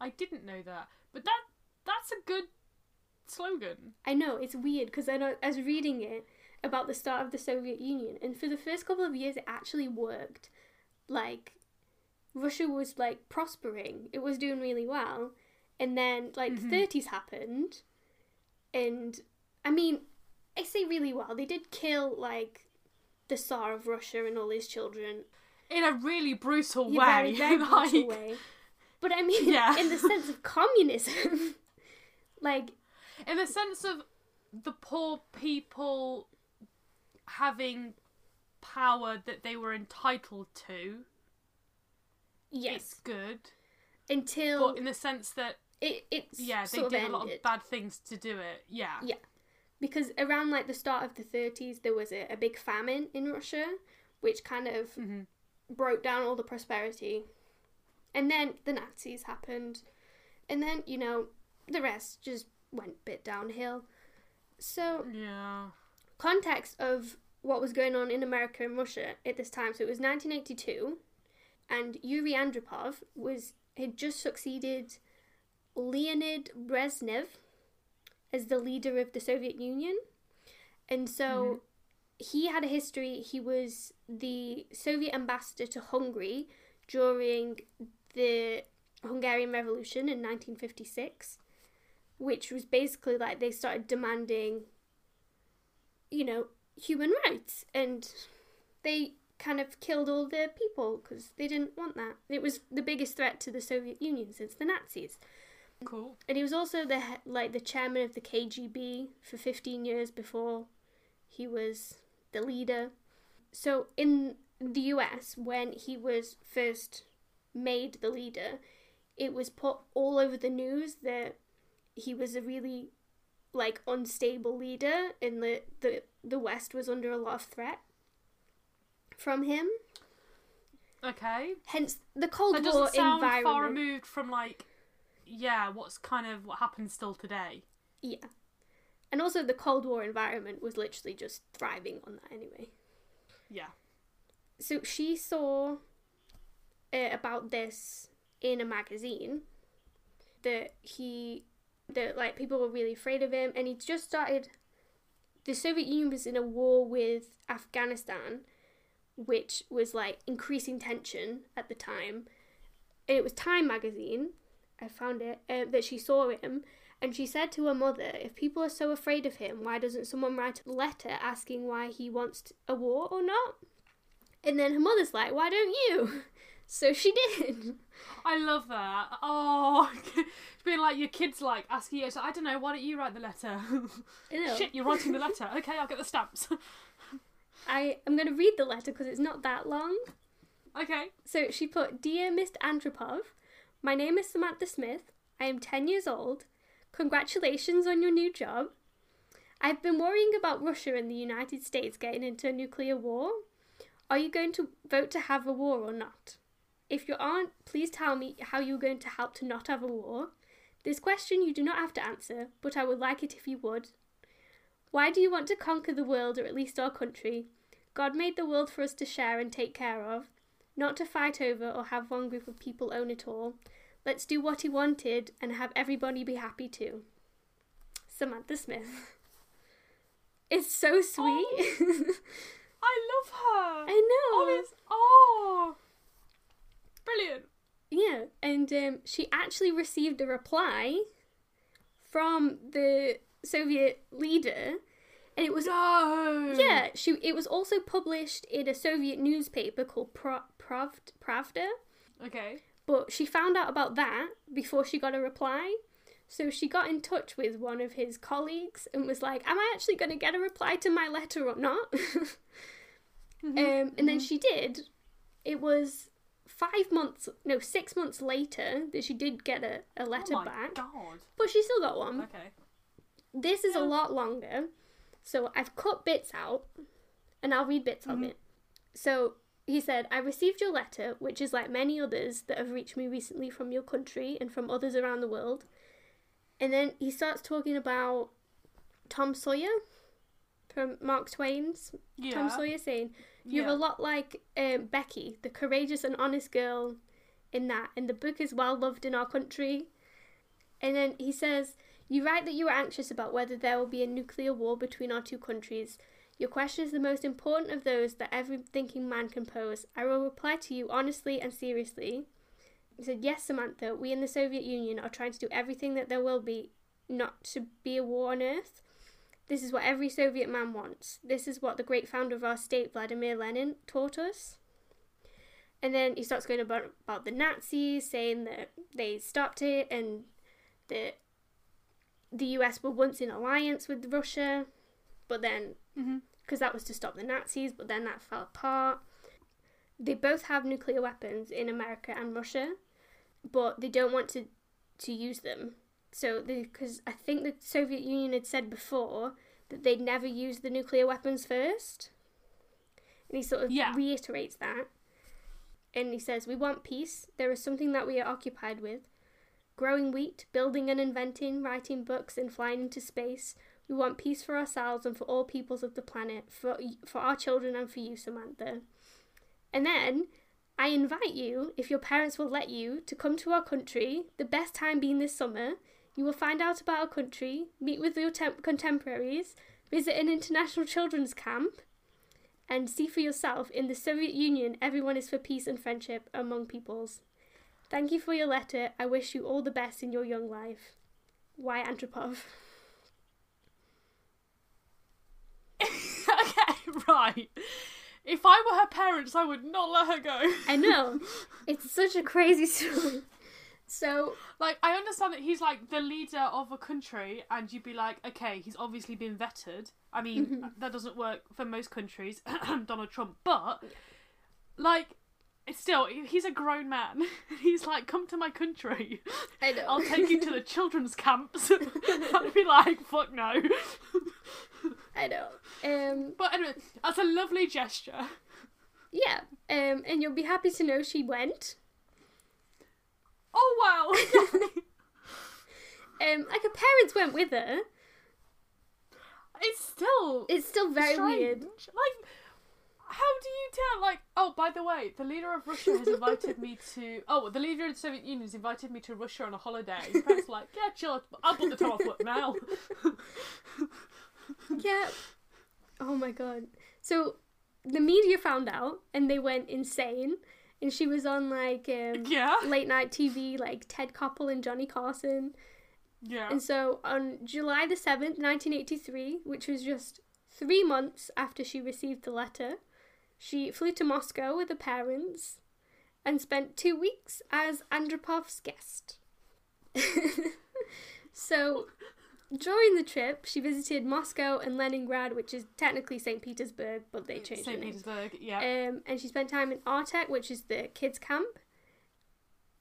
I didn't know that, but that that's a good slogan. I know, it's weird, because I, I was reading it about the start of the Soviet Union, and for the first couple of years it actually worked. Like, Russia was, like, prospering. It was doing really well. And then, like, mm-hmm. the thirties happened. And, I mean, I say really well. They did kill, like, the Tsar of Russia and all his children. In a really brutal way. Yeah, very, very like... brutal way. But, I mean, yeah. In the sense of communism. Like... In the sense of the poor people having power that they were entitled to... Yes. It's good. Until... But in the sense that... It, it's Yeah, they did a lot of bad things to do it. Yeah. Yeah. Because around, like, the start of the thirties, there was a, a big famine in Russia, which kind of mm-hmm. broke down all the prosperity. And then the Nazis happened. And then, you know, the rest just went a bit downhill. So... Yeah. Context of what was going on in America and Russia at this time. So it was nineteen eighty-two... And Yuri Andropov was had just succeeded Leonid Brezhnev as the leader of the Soviet Union. And so mm-hmm. he had a history. He was the Soviet ambassador to Hungary during the Hungarian Revolution in nineteen fifty-six, which was basically like they started demanding, you know, human rights. And they... kind of killed all the people because they didn't want that. It was the biggest threat to the Soviet Union since the Nazis. Cool. And he was also the like the chairman of the K G B for fifteen years before he was the leader. So in the U S, when he was first made the leader, it was put all over the news that he was a really like unstable leader, and the the, the West was under a lot of threat from him. Okay. Hence the Cold War environment. That doesn't sound far removed from like, yeah, what's kind of what happens still today. Yeah. And also the Cold War environment was literally just thriving on that anyway. Yeah. So she saw uh, about this in a magazine that he, that like people were really afraid of him, and he just started, the Soviet Union was in a war with Afghanistan, which was, like, increasing tension at the time. And it was Time magazine, I found it, uh, that she saw him. And she said to her mother, if people are so afraid of him, why doesn't someone write a letter asking why he wants a war or not? And then her mother's like, why don't you? So she did. I love that. Oh, it's been like your kid's like asking you, so I don't know, why don't you write the letter? Shit, you're writing the letter. Okay, I'll get the stamps. I am going to read the letter because it's not that long. Okay. So she put, Dear Mister Andropov, my name is Samantha Smith. I am ten years old. Congratulations on your new job. I've been worrying about Russia and the United States getting into a nuclear war. Are you going to vote to have a war or not? If you aren't, please tell me how you're going to help to not have a war. This question you do not have to answer, but I would like it if you would. Why do you want to conquer the world, or at least our country? God made the world for us to share and take care of, not to fight over or have one group of people own it all. Let's do what he wanted and have everybody be happy too. Samantha Smith. It's so sweet. Oh, I love her. I know. Oh, it's, oh. Brilliant. Yeah, and um, she actually received a reply from the Soviet leader, and it was no. Yeah, she. It was also published in a Soviet newspaper called pra- Pravd- Pravda. Okay. But she found out about that before she got a reply. So she got in touch with one of his colleagues and was like, am I actually going to get a reply to my letter or not? mm-hmm. Um, and mm-hmm. then she did. It was five months, no, six months later that she did get a, a letter oh back. Oh my God. But she still got one. Okay. This is yeah. a lot longer. So I've cut bits out and I'll read bits mm-hmm. of it. So... He said, I received your letter, which is like many others that have reached me recently from your country and from others around the world. And then he starts talking about Tom Sawyer from Mark Twain's yeah. Tom Sawyer, saying, you're yeah. a lot like um, Becky, the courageous and honest girl in that. And the book is well loved in our country. And then he says, you write that you are anxious about whether there will be a nuclear war between our two countries. Your question is the most important of those that every thinking man can pose. I will reply to you honestly and seriously. He said, yes, Samantha, we in the Soviet Union are trying to do everything that there will be, not to be a war on Earth. This is what every Soviet man wants. This is what the great founder of our state, Vladimir Lenin, taught us. And then he starts going about, about the Nazis, saying that they stopped it and that the U S were once in alliance with Russia, but then... Mm-hmm. Because that was to stop the Nazis, but then that fell apart. They both have nuclear weapons in America and Russia, but they don't want to to use them. So, because I think the Soviet Union had said before that they'd never use the nuclear weapons first. And he sort of yeah. reiterates that. And he says, we want peace. There is something that we are occupied with. Growing wheat, building and inventing, writing books and flying into space. We want peace for ourselves and for all peoples of the planet, for for our children and for you, Samantha. And then, I invite you, if your parents will let you, to come to our country, the best time being this summer. You will find out about our country, meet with your temp- contemporaries, visit an international children's camp, and see for yourself, in the Soviet Union, everyone is for peace and friendship among peoples. Thank you for your letter. I wish you all the best in your young life. Y. Andropov. Right. If I were her parents, I would not let her go. I know. It's such a crazy story. So, like, I understand that he's, like, the leader of a country, and you'd be like, okay, he's obviously been vetted. I mean, mm-hmm. that doesn't work for most countries, Donald Trump, but, like, it's still, he's a grown man. He's like, come to my country. I know. I'll take you to the children's camps. I'd be like, fuck no. I know. Um, but anyway, that's a lovely gesture. Yeah, um, and you'll be happy to know she went. Oh, wow. um, like, her parents went with her. It's still... It's still very strange. Weird. Like, how do you tell, like, oh, by the way, the leader of Russia has invited me to... Oh, the leader of the Soviet Union has invited me to Russia on a holiday. His parents are like, yeah, chill, I'll put the time off work now. Yeah. Oh my God. So the media found out and they went insane, and she was on like um, yeah. late night T V like Ted Koppel and Johnny Carson. Yeah. And so on July the seventh, nineteen eighty-three, which was just three months after she received the letter, She flew to Moscow with her parents and spent two weeks as Andropov's guest. So, during the trip, she visited Moscow and Leningrad, which is technically Saint Petersburg, but they changed Saint the name. Petersburg, yeah. Um, and she spent time in Artek, which is the kids' camp.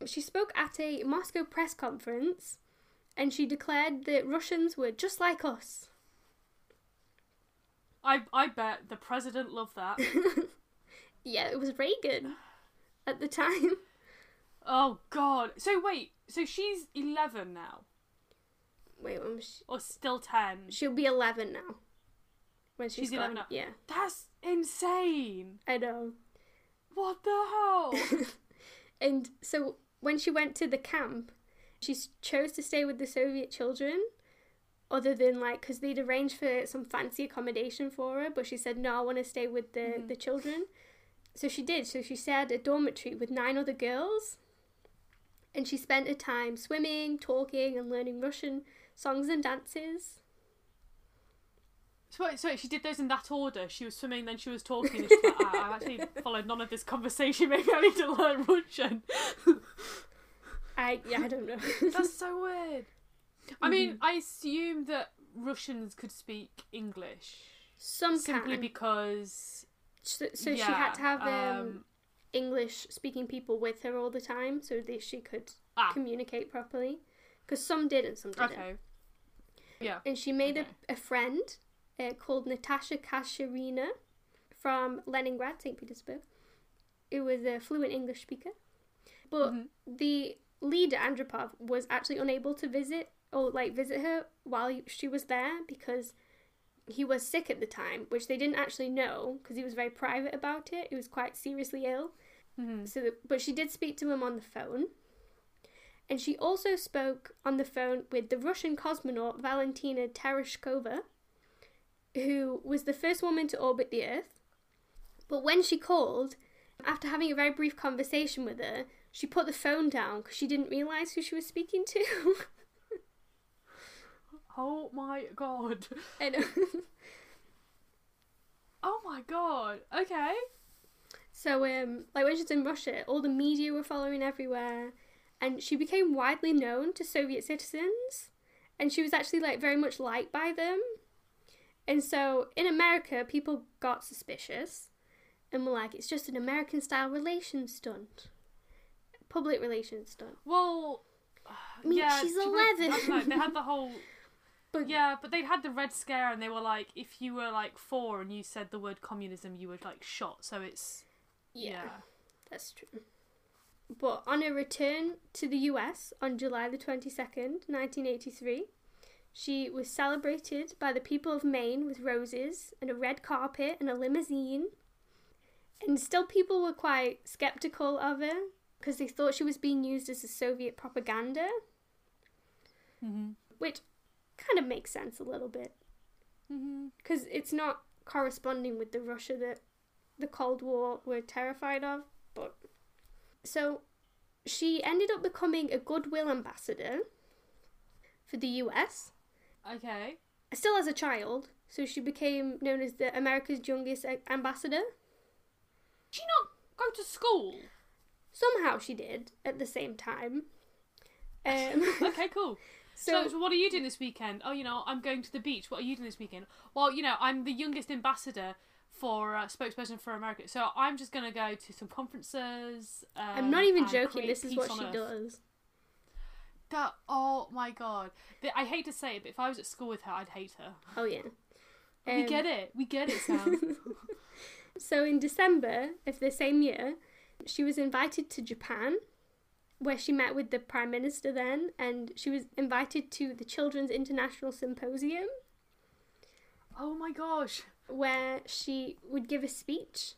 She spoke at a Moscow press conference, and she declared that Russians were just like us. I I bet the president loved that. Yeah, it was Reagan at the time. Oh, God. So, wait. So, she's eleven now? Wait, when was she... Or still ten? She'll be eleven now. When she's, she's eleven now? Yeah. That's insane! I know. What the hell? And so, when she went to the camp, she chose to stay with the Soviet children, other than, like, because they'd arranged for some fancy accommodation for her, but she said, no, I want to stay with the, mm. the children. So she did. So she shared a dormitory with nine other girls, and she spent her time swimming, talking, and learning Russian songs and dances. So, so she did those in that order. She was swimming, then she was talking. And she was like, I've actually followed none of this conversation. Maybe I need to learn Russian. I yeah, I don't know. That's so weird. I mm-hmm. mean, I assume that Russians could speak English. Some simply can. because. So, so yeah, she had to have um, um, English-speaking people with her all the time so that she could ah. communicate properly. Because some did and some didn't. Okay. Yeah. And she made okay. a, a friend uh, called Natasha Kashirina from Leningrad, Saint Petersburg, who was a fluent English speaker. But mm-hmm. the leader, Andropov, was actually unable to visit or, like, visit her while he, she was there because... he was sick at the time, which they didn't actually know because he was very private about it. He was quite seriously ill. Mm-hmm. So, the, but she did speak to him on the phone. And she also spoke on the phone with the Russian cosmonaut Valentina Tereshkova, who was the first woman to orbit the Earth. But when she called, after having a very brief conversation with her, she put the phone down because she didn't realise who she was speaking to. Oh my God. I know. Oh my God. Okay. So, um, like when she was in Russia, all the media were following everywhere, and she became widely known to Soviet citizens, and she was actually, like, very much liked by them. And so, in America, people got suspicious, and were like, it's just an American-style relations stunt. Public relations stunt. Well... I mean, yeah, she's eleven. Was, like, they had the whole... But, yeah, but they had the Red Scare, and they were like, if you were like four and you said the word communism, you were like shot. So it's yeah, yeah, that's true. But on her return to the U S on July the twenty second, nineteen eighty three, she was celebrated by the people of Maine with roses and a red carpet and a limousine. And still, people were quite skeptical of her because they thought she was being used as a Soviet propaganda, mm-hmm. which kind of makes sense a little bit because mm-hmm. it's not corresponding with the Russia that the Cold War were terrified of. But so she ended up becoming a goodwill ambassador for the U S. Okay. Still as a child, so she became known as the America's youngest ambassador. Did she not go to school? Somehow she did at the same time. Um, okay, cool. So, so what are you doing this weekend? Oh, you know, I'm going to the beach. What are you doing this weekend? Well, you know, I'm the youngest ambassador for uh, spokesperson for America. So I'm just going to go to some conferences. Um, I'm not even joking. This is what she Earth. does. That, oh my God. I hate to say it, but if I was at school with her, I'd hate her. Oh yeah. Um, we get it. We get it, Sam. So in December of the same year, she was invited to Japan, where she met with the Prime Minister then, and she was invited to the Children's International Symposium. Oh my gosh. Where she would give a speech,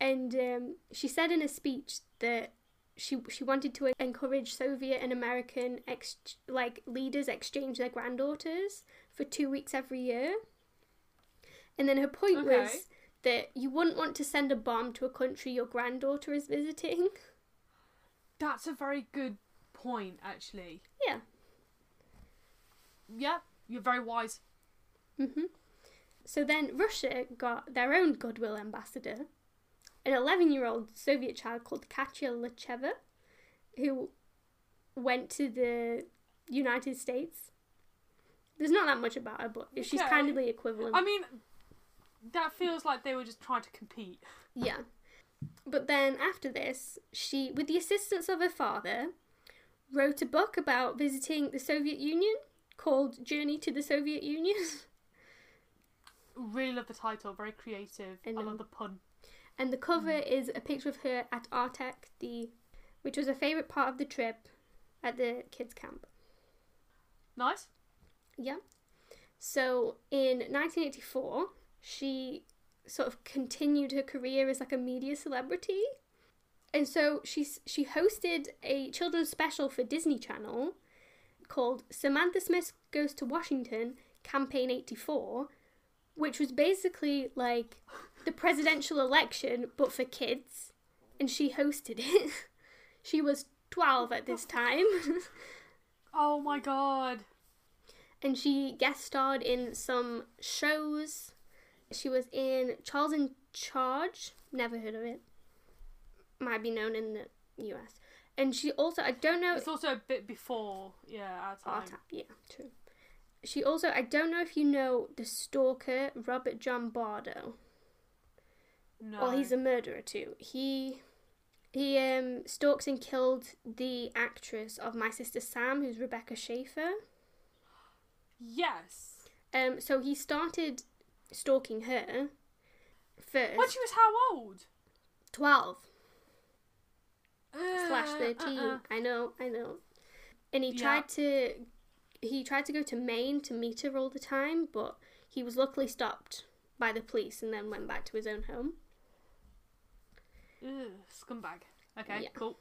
and um, she said in a speech that she she wanted to encourage Soviet and American ex- like leaders exchange their granddaughters for two weeks every year. And then her point okay. was that you wouldn't want to send a bomb to a country your granddaughter is visiting. That's a very good point, actually. Yeah. Yeah, you're very wise. Mm-hmm. So then Russia got their own goodwill ambassador an eleven-year-old Soviet child called Katya Licheva, who went to the United States. There's not that much about her, but okay. She's kind of the equivalent. I mean, that feels like they were just trying to compete. Yeah. But then after this, she, with the assistance of her father, wrote a book about visiting the Soviet Union called Journey to the Soviet Union. Really love the title. Very creative. And, I love the pun. And the cover mm. is a picture of her at Artek, the, which was her favourite part of the trip at the kids' camp. Nice. Yeah. So in nineteen eighty-four, she sort of continued her career as like a media celebrity. And so she, she hosted a children's special for Disney Channel called Samantha Smith Goes to Washington, Campaign eighty-four, which was basically like the presidential election, but for kids. And she hosted it. She was twelve at this time. Oh my God. And she guest starred in some shows. She was in Charles in Charge. Never heard of it. Might be known in the U S. And she also, I don't know... It's also a bit before, yeah, our time. Our time, yeah, true. She also, I don't know if you know the stalker, Robert John Bardo. No. Well, he's a murderer too. He he um, stalks and killed the actress of My Sister Sam, who's Rebecca Schaefer. Yes. Um. So he started stalking her first. When she was how old? twelve. Uh, slash thirteen. Uh-uh. I know, I know. And he yeah. tried to... He tried to go to Maine to meet her all the time, but he was luckily stopped by the police and then went back to his own home. Ugh, scumbag. Okay, yeah. Cool.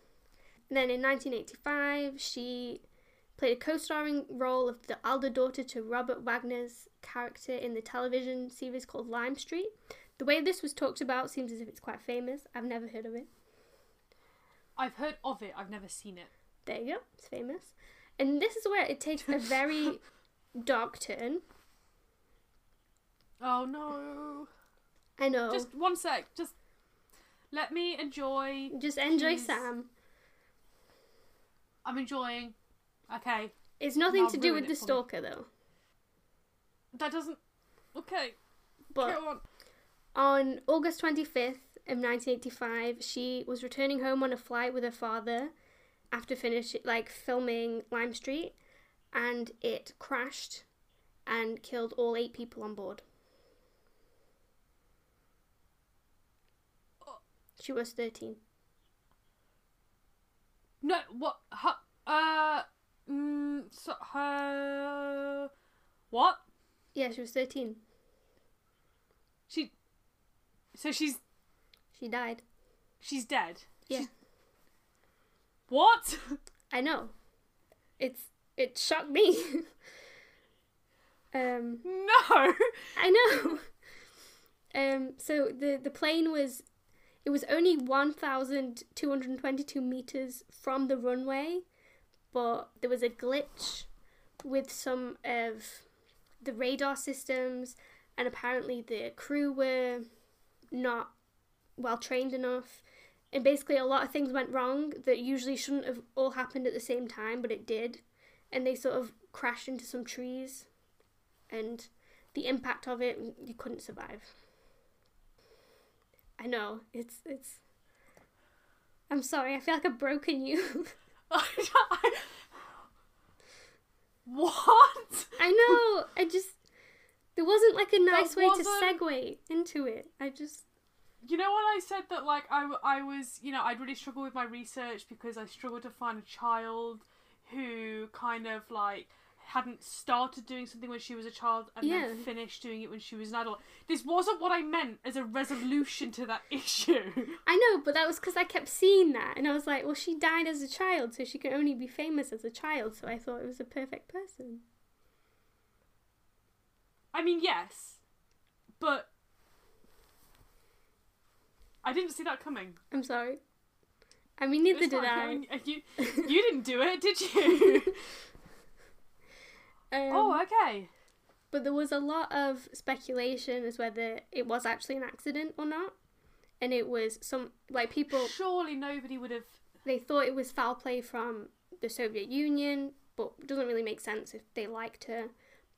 And then in nineteen eighty-five, she played a co-starring role of the elder daughter to Robert Wagner's character in the television series called Lime Street. The way this was talked about seems as if it's quite famous. I've never heard of it. I've heard of it. I've never seen it. There you go. It's famous. And this is where it takes a very dark turn. Oh, no. I know. Just one sec. Just let me enjoy. Just enjoy, please. Sam. I'm enjoying. Okay. It's nothing to do with the stalker, me. though. That doesn't... Okay. But on. on August twenty-fifth of nineteen eighty-five, she was returning home on a flight with her father after finish like filming Lime Street, and it crashed and killed all eight people on board. She was thirteen. No, what? Her, uh, mm, so her what? Yeah, she was thirteen. She, so she's. She died. She's dead. Yeah. She's, what? I know. It's it shocked me. um No. I know. Um so the, the plane was it was only one thousand two hundred and twenty two meters from the runway, but there was a glitch with some of the radar systems, and apparently the crew were not well trained enough. And basically a lot of things went wrong that usually shouldn't have all happened at the same time, but it did. And they sort of crashed into some trees. And the impact of it, you couldn't survive. I know, it's... it's. I'm sorry, I feel like I've broken you. What? I know, I just... There wasn't like a nice way to segue into it. I just... You know when I said that, like, I, I was, you know, I'd really struggle with my research because I struggled to find a child who kind of, like, hadn't started doing something when she was a child and yeah. then finished doing it when she was an adult. This wasn't what I meant as a resolution to that issue. I know, but that was because I kept seeing that, and I was like, well, she died as a child, so she can only be famous as a child, so I thought it was a perfect person. I mean, yes, but... I didn't see that coming. I'm sorry. I mean, neither did I. You, you didn't do it, did you? um, oh, okay. But there was a lot of speculation as whether it was actually an accident or not. and it was some, like, people... Surely nobody would have... They thought it was foul play from the Soviet Union, but it doesn't really make sense if they liked her.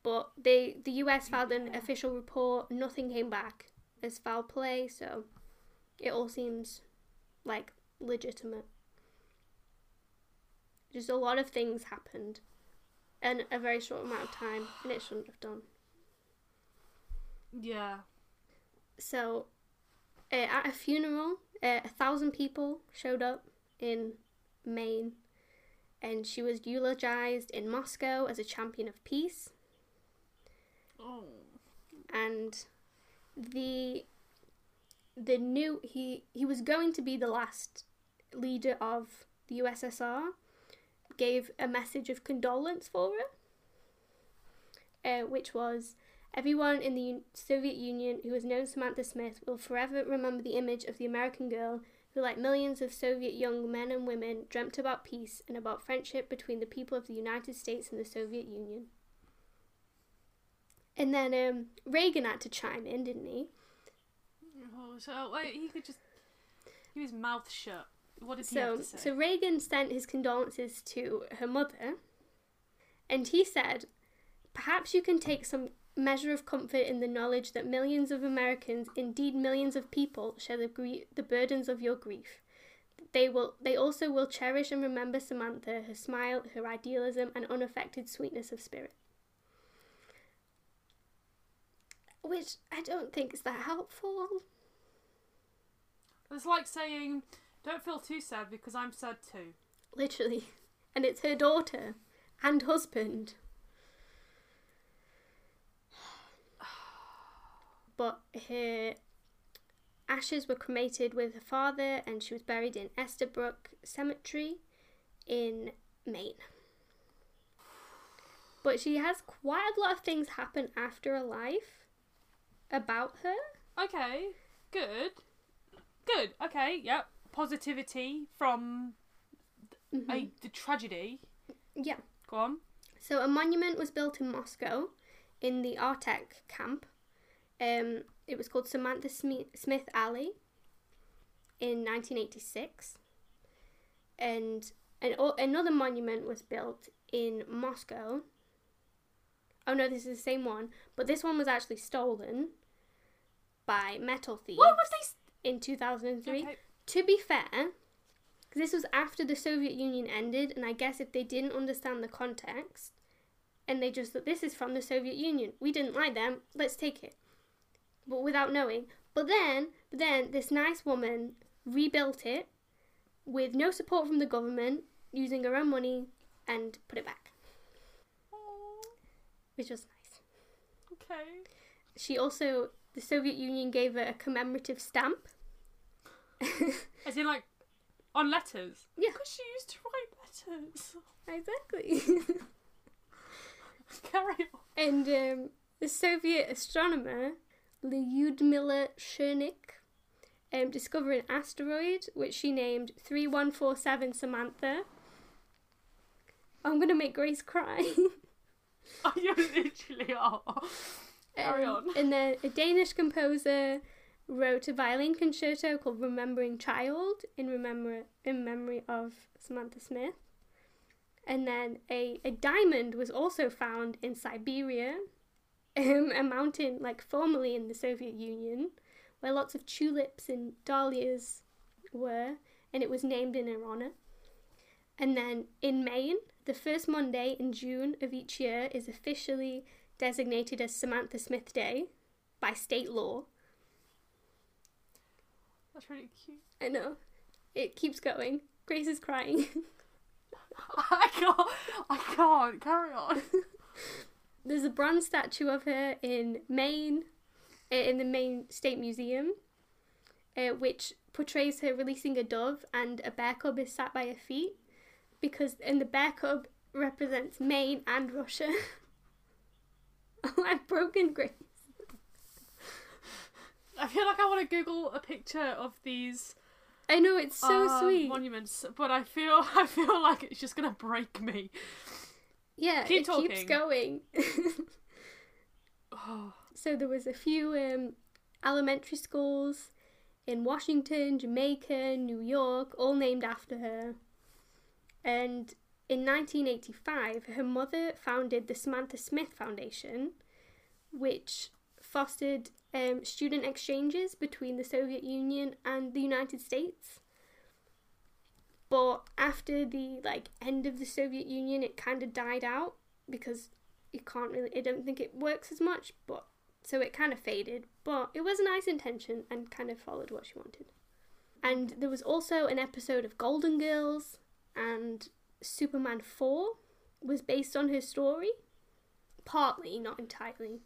But they, the U S filed an yeah. official report, nothing came back as foul play, so it all seems, like, legitimate. Just a lot of things happened in a very short amount of time, and it shouldn't have done. Yeah. So, uh, at a funeral, uh, a thousand people showed up in Maine, and she was eulogized in Moscow as a champion of peace. Oh. And the the new he he was going to be the last leader of the U S S R. Gave a message of condolence for her, uh, which was, everyone in the U- Soviet Union who has known Samantha Smith will forever remember the image of the American girl who, like millions of Soviet young men and women, dreamt about peace and about friendship between the people of the United States and the Soviet Union. And then um, Reagan had to chime in, didn't he? Oh, so like, he could just keep his mouth shut. What did he so, have to say? So Reagan sent his condolences to her mother, and he said, "Perhaps you can take some measure of comfort in the knowledge that millions of Americans, indeed millions of people, share the, gr- the burdens of your grief. They will. They also will cherish and remember Samantha, her smile, her idealism, and unaffected sweetness of spirit." Which I don't think is that helpful. It's like saying, "Don't feel too sad because I'm sad too." Literally. And it's her daughter and husband. But her ashes were cremated with her father, and she was buried in Estabrook Cemetery in Maine. But she has quite a lot of things happen after her life about her. Okay. Good. Good. Okay. Yep. Positivity from mm-hmm. a, the tragedy. Yeah. Go on. So a monument was built in Moscow in the Artek camp. Um, it was called Samantha Smith Alley in nineteen eighty-six. And an, another monument was built in Moscow. Oh no, this is the same one. But this one was actually stolen by metal thieves. What was this? In two thousand three. Okay. To be fair, this was after the Soviet Union ended, and I guess if they didn't understand the context, and they just thought, this is from the Soviet Union, we didn't like them, let's take it. But without knowing. But then, but then this nice woman rebuilt it with no support from the government, using her own money, and put it back. Aww. Which was nice. Okay. She also, the Soviet Union gave her a commemorative stamp. As in, like, on letters? Yeah. Because she used to write letters. Exactly. Carry on. And um, the Soviet astronomer, Lyudmila Shurnik, um, discovered an asteroid, which she named three one four seven Samantha. I'm going to make Grace cry. Oh, you literally are. Carry um, on. And then a Danish composer wrote a violin concerto called Remembering Child in remember- in memory of Samantha Smith. And then a, a diamond was also found in Siberia, um, a mountain, like, formerly in the Soviet Union, where lots of tulips and dahlias were, and it was named in her honour. And then in Maine, the first Monday in June of each year is officially designated as Samantha Smith Day by state law. That's really cute. I know. It keeps going. Grace is crying. I can't. I can't. Carry on. There's a bronze statue of her in Maine, in the Maine State Museum, uh, which portrays her releasing a dove, and a bear cub is sat by her feet, because and the bear cub represents Maine and Russia. Oh, I've broken Grace. I feel like I want to Google a picture of these. I know, it's so uh, sweet monuments, but I feel I feel like it's just gonna break me. Yeah, Keep it talking. Keeps going. Oh. So there was a few um, elementary schools in Washington, Jamaica, New York, all named after her. And in nineteen eighty-five, her mother founded the Samantha Smith Foundation, which fostered um, student exchanges between the Soviet Union and the United States. But after the like end of the Soviet Union, it kind of died out because you can't really, I don't think it works as much, but so it kind of faded. But it was a nice intention and kind of followed what she wanted. And there was also an episode of Golden Girls, and Superman four was based on her story. Partly, not entirely.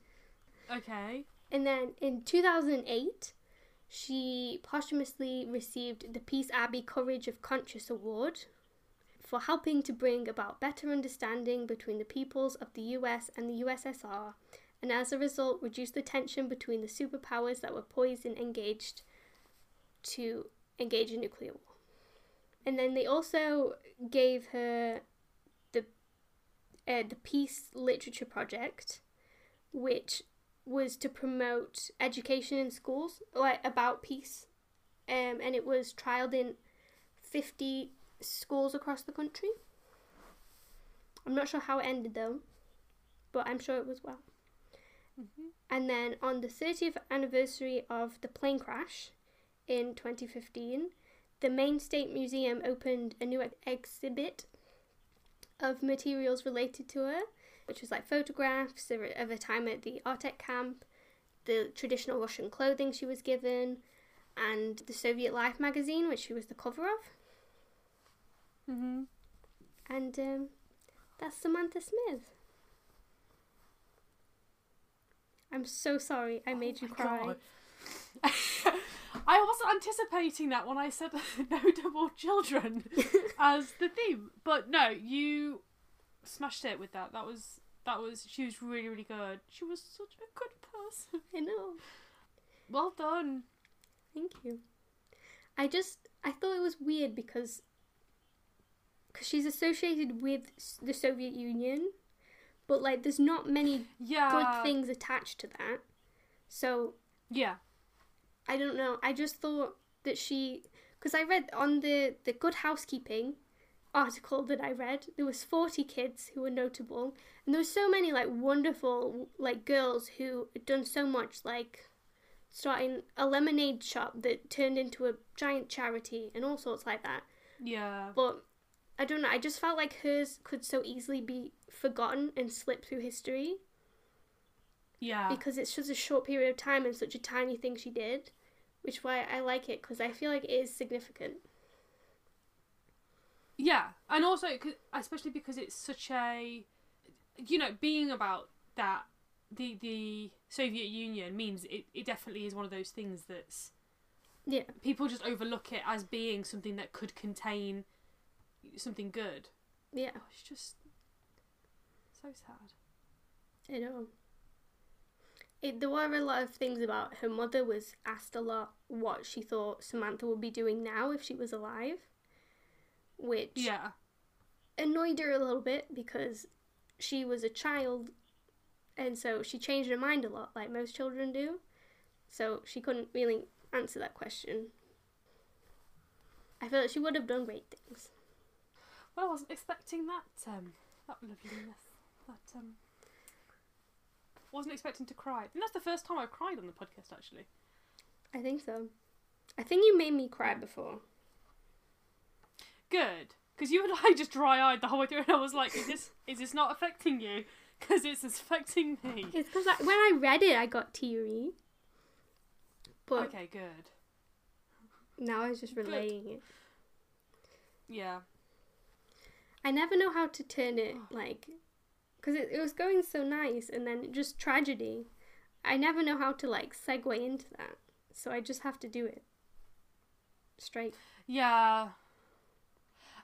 Okay. And then in two thousand eight, she posthumously received the Peace Abbey Courage of Conscience Award for helping to bring about better understanding between the peoples of the U S and the U S S R, and as a result reduce the tension between the superpowers that were poised and engaged to engage in nuclear war. And then they also gave her the uh, the Peace Literature Project, which was to promote education in schools like about peace, um, and it was trialled in fifty schools across the country. I'm not sure how it ended though, but I'm sure it was well. Mm-hmm. And then on the thirtieth anniversary of the plane crash in twenty fifteen, the Maine State Museum opened a new ex- exhibit of materials related to her, which was like photographs of her time at the Artek camp, the traditional Russian clothing she was given, and the Soviet Life magazine, which she was the cover of. Mm-hmm. And um, that's Samantha Smith. I'm so sorry I made oh you cry. I wasn't anticipating that when I said no double children as the theme, but no, you smashed it with that. That was that was. She was really, really good. She was such a good person. I know. Well done. Thank you. I just I thought it was weird because because she's associated with the Soviet Union, but like there's not many yeah. good things attached to that. So yeah. I don't know. I just thought that she... Because I read on the, the Good Housekeeping article that I read, there was forty kids who were notable. And there were so many, like, wonderful, like, girls who had done so much, like, starting a lemonade shop that turned into a giant charity and all sorts like that. Yeah. But, I don't know, I just felt like hers could so easily be forgotten and slip through history. Yeah. Because it's just a short period of time and such a tiny thing she did. Which is why I like it, because I feel like it is significant. Yeah, and also, especially because it's such a... You know, being about that, the the Soviet Union means it, it definitely is one of those things that's... Yeah. People just overlook it as being something that could contain something good. Yeah. Oh, it's just so sad. I know. It, there were a lot of things about her mother was asked a lot what she thought Samantha would be doing now if she was alive, which yeah. annoyed her a little bit because she was a child and so she changed her mind a lot like most children do, so she couldn't really answer that question. I feel like she would have done great things. Well, I wasn't expecting that, um, that loveliness, that, um... wasn't expecting to cry. And that's the first time I've cried on the podcast, actually. I think so. I think you made me cry before. Good. Because you and I just dry-eyed the whole way through, and I was like, is this is this not affecting you? Because it's affecting me. It's because when I read it, I got teary. But okay, good. Now I was just relaying good. It. Yeah. I never know how to turn it, like... Because it, it was going so nice, and then just tragedy. I never know how to, like, segue into that. So I just have to do it. Straight. Yeah.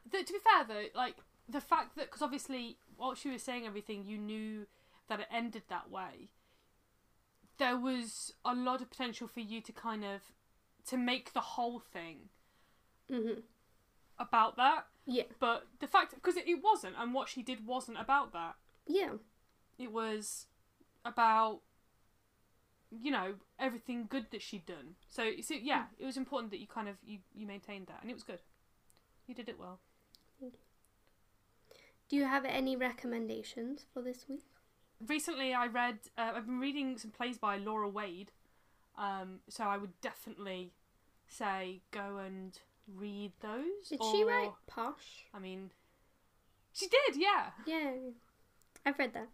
The, to be fair, though, like, the fact that... Because obviously, while she was saying everything, you knew that it ended that way. There was a lot of potential for you to kind of... To make the whole thing... Mm-hmm. About that. Yeah. But the fact... Because it, it wasn't, and what she did wasn't about that. Yeah. It was about you know, everything good that she'd done. So, so yeah, mm. it was important that you kind of, you, you maintained that, and it was good. You did it well. Do you have any recommendations for this week? Recently I read, uh, I've been reading some plays by Laura Wade, um, so I would definitely say go and read those. Did or, she write Posh? I mean, she did, yeah. Yeah, I've read that.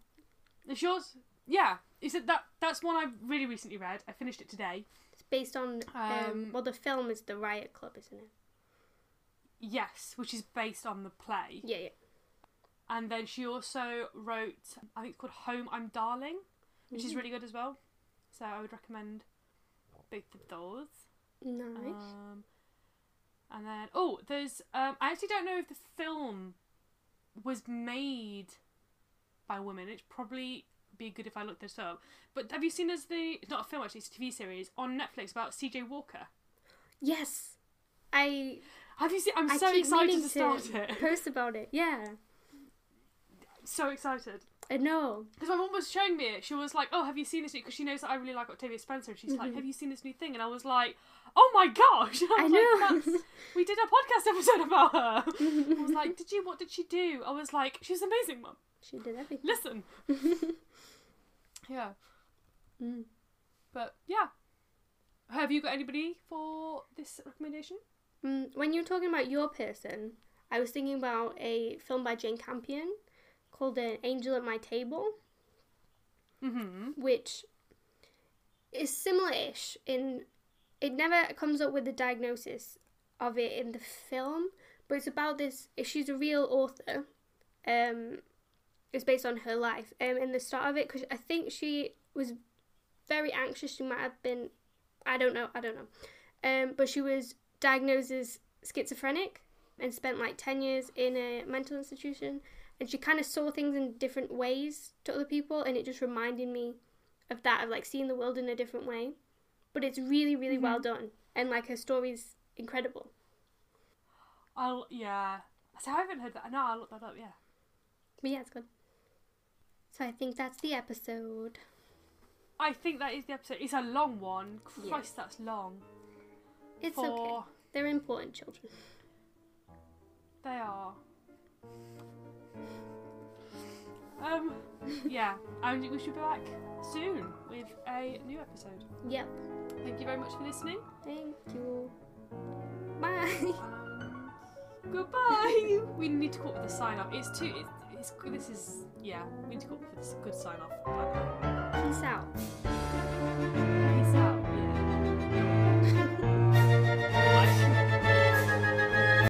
It's yours? Yeah. Is it that? That's one I really recently read. I finished it today. It's based on, um, um, well, the film is The Riot Club, isn't it? Yes, which is based on the play. Yeah, yeah. And then she also wrote, I think it's called Home I'm Darling, which mm-hmm. is really good as well. So I would recommend both of those. Nice. Um, and then, oh, there's, um, I actually don't know if the film was made by women. It'd probably be good if I looked this up. But have you seen as the, it's not a film actually, it's a T V series on Netflix about C J Walker? Yes. I... Have you seen, I'm I so excited to start to it. Post about it, yeah. So excited. I know. Because my mum was showing me it. She was like, oh, have you seen this new... Because she knows that I really like Octavia Spencer. And she's mm-hmm. like, have you seen this new thing? And I was like, oh my gosh. I, I like, know. That's... We did a podcast episode about her. Mm-hmm. I was like, did you? What did she do? I was like, she's amazing, Mum. She did everything. Listen. yeah. Mm. But, yeah. Have you got anybody for this recommendation? Mm, when you were talking about your person, I was thinking about a film by Jane Campion called An Angel at My Table, mm-hmm. which is similar-ish in... It never comes up with the diagnosis of it in the film, but it's about this... She's a real author. Um, it's based on her life. Um, in the start of it, because I think she was very anxious. She might have been... I don't know. I don't know. Um, but she was diagnosed as schizophrenic and spent, like, ten years in a mental institution. And she kind of saw things in different ways to other people, and it just reminded me of that, of, like, seeing the world in a different way. But it's really, really mm-hmm. well done. And, like, her story's incredible. I'll, yeah. So I haven't heard that. No, I'll look that up, yeah. But, yeah, it's good. So I think that's the episode. I think that is the episode. It's a long one. Christ, yeah. That's long. It's For... okay. They're important children. They are. Um, yeah, and we should be back soon with a new episode. Yep. Thank you very much for listening. Thank you. Bye. Um, goodbye. We need to call for the sign off. It's too, it, it's, this is, yeah, we need to call for this good sign off. Bye. Peace out.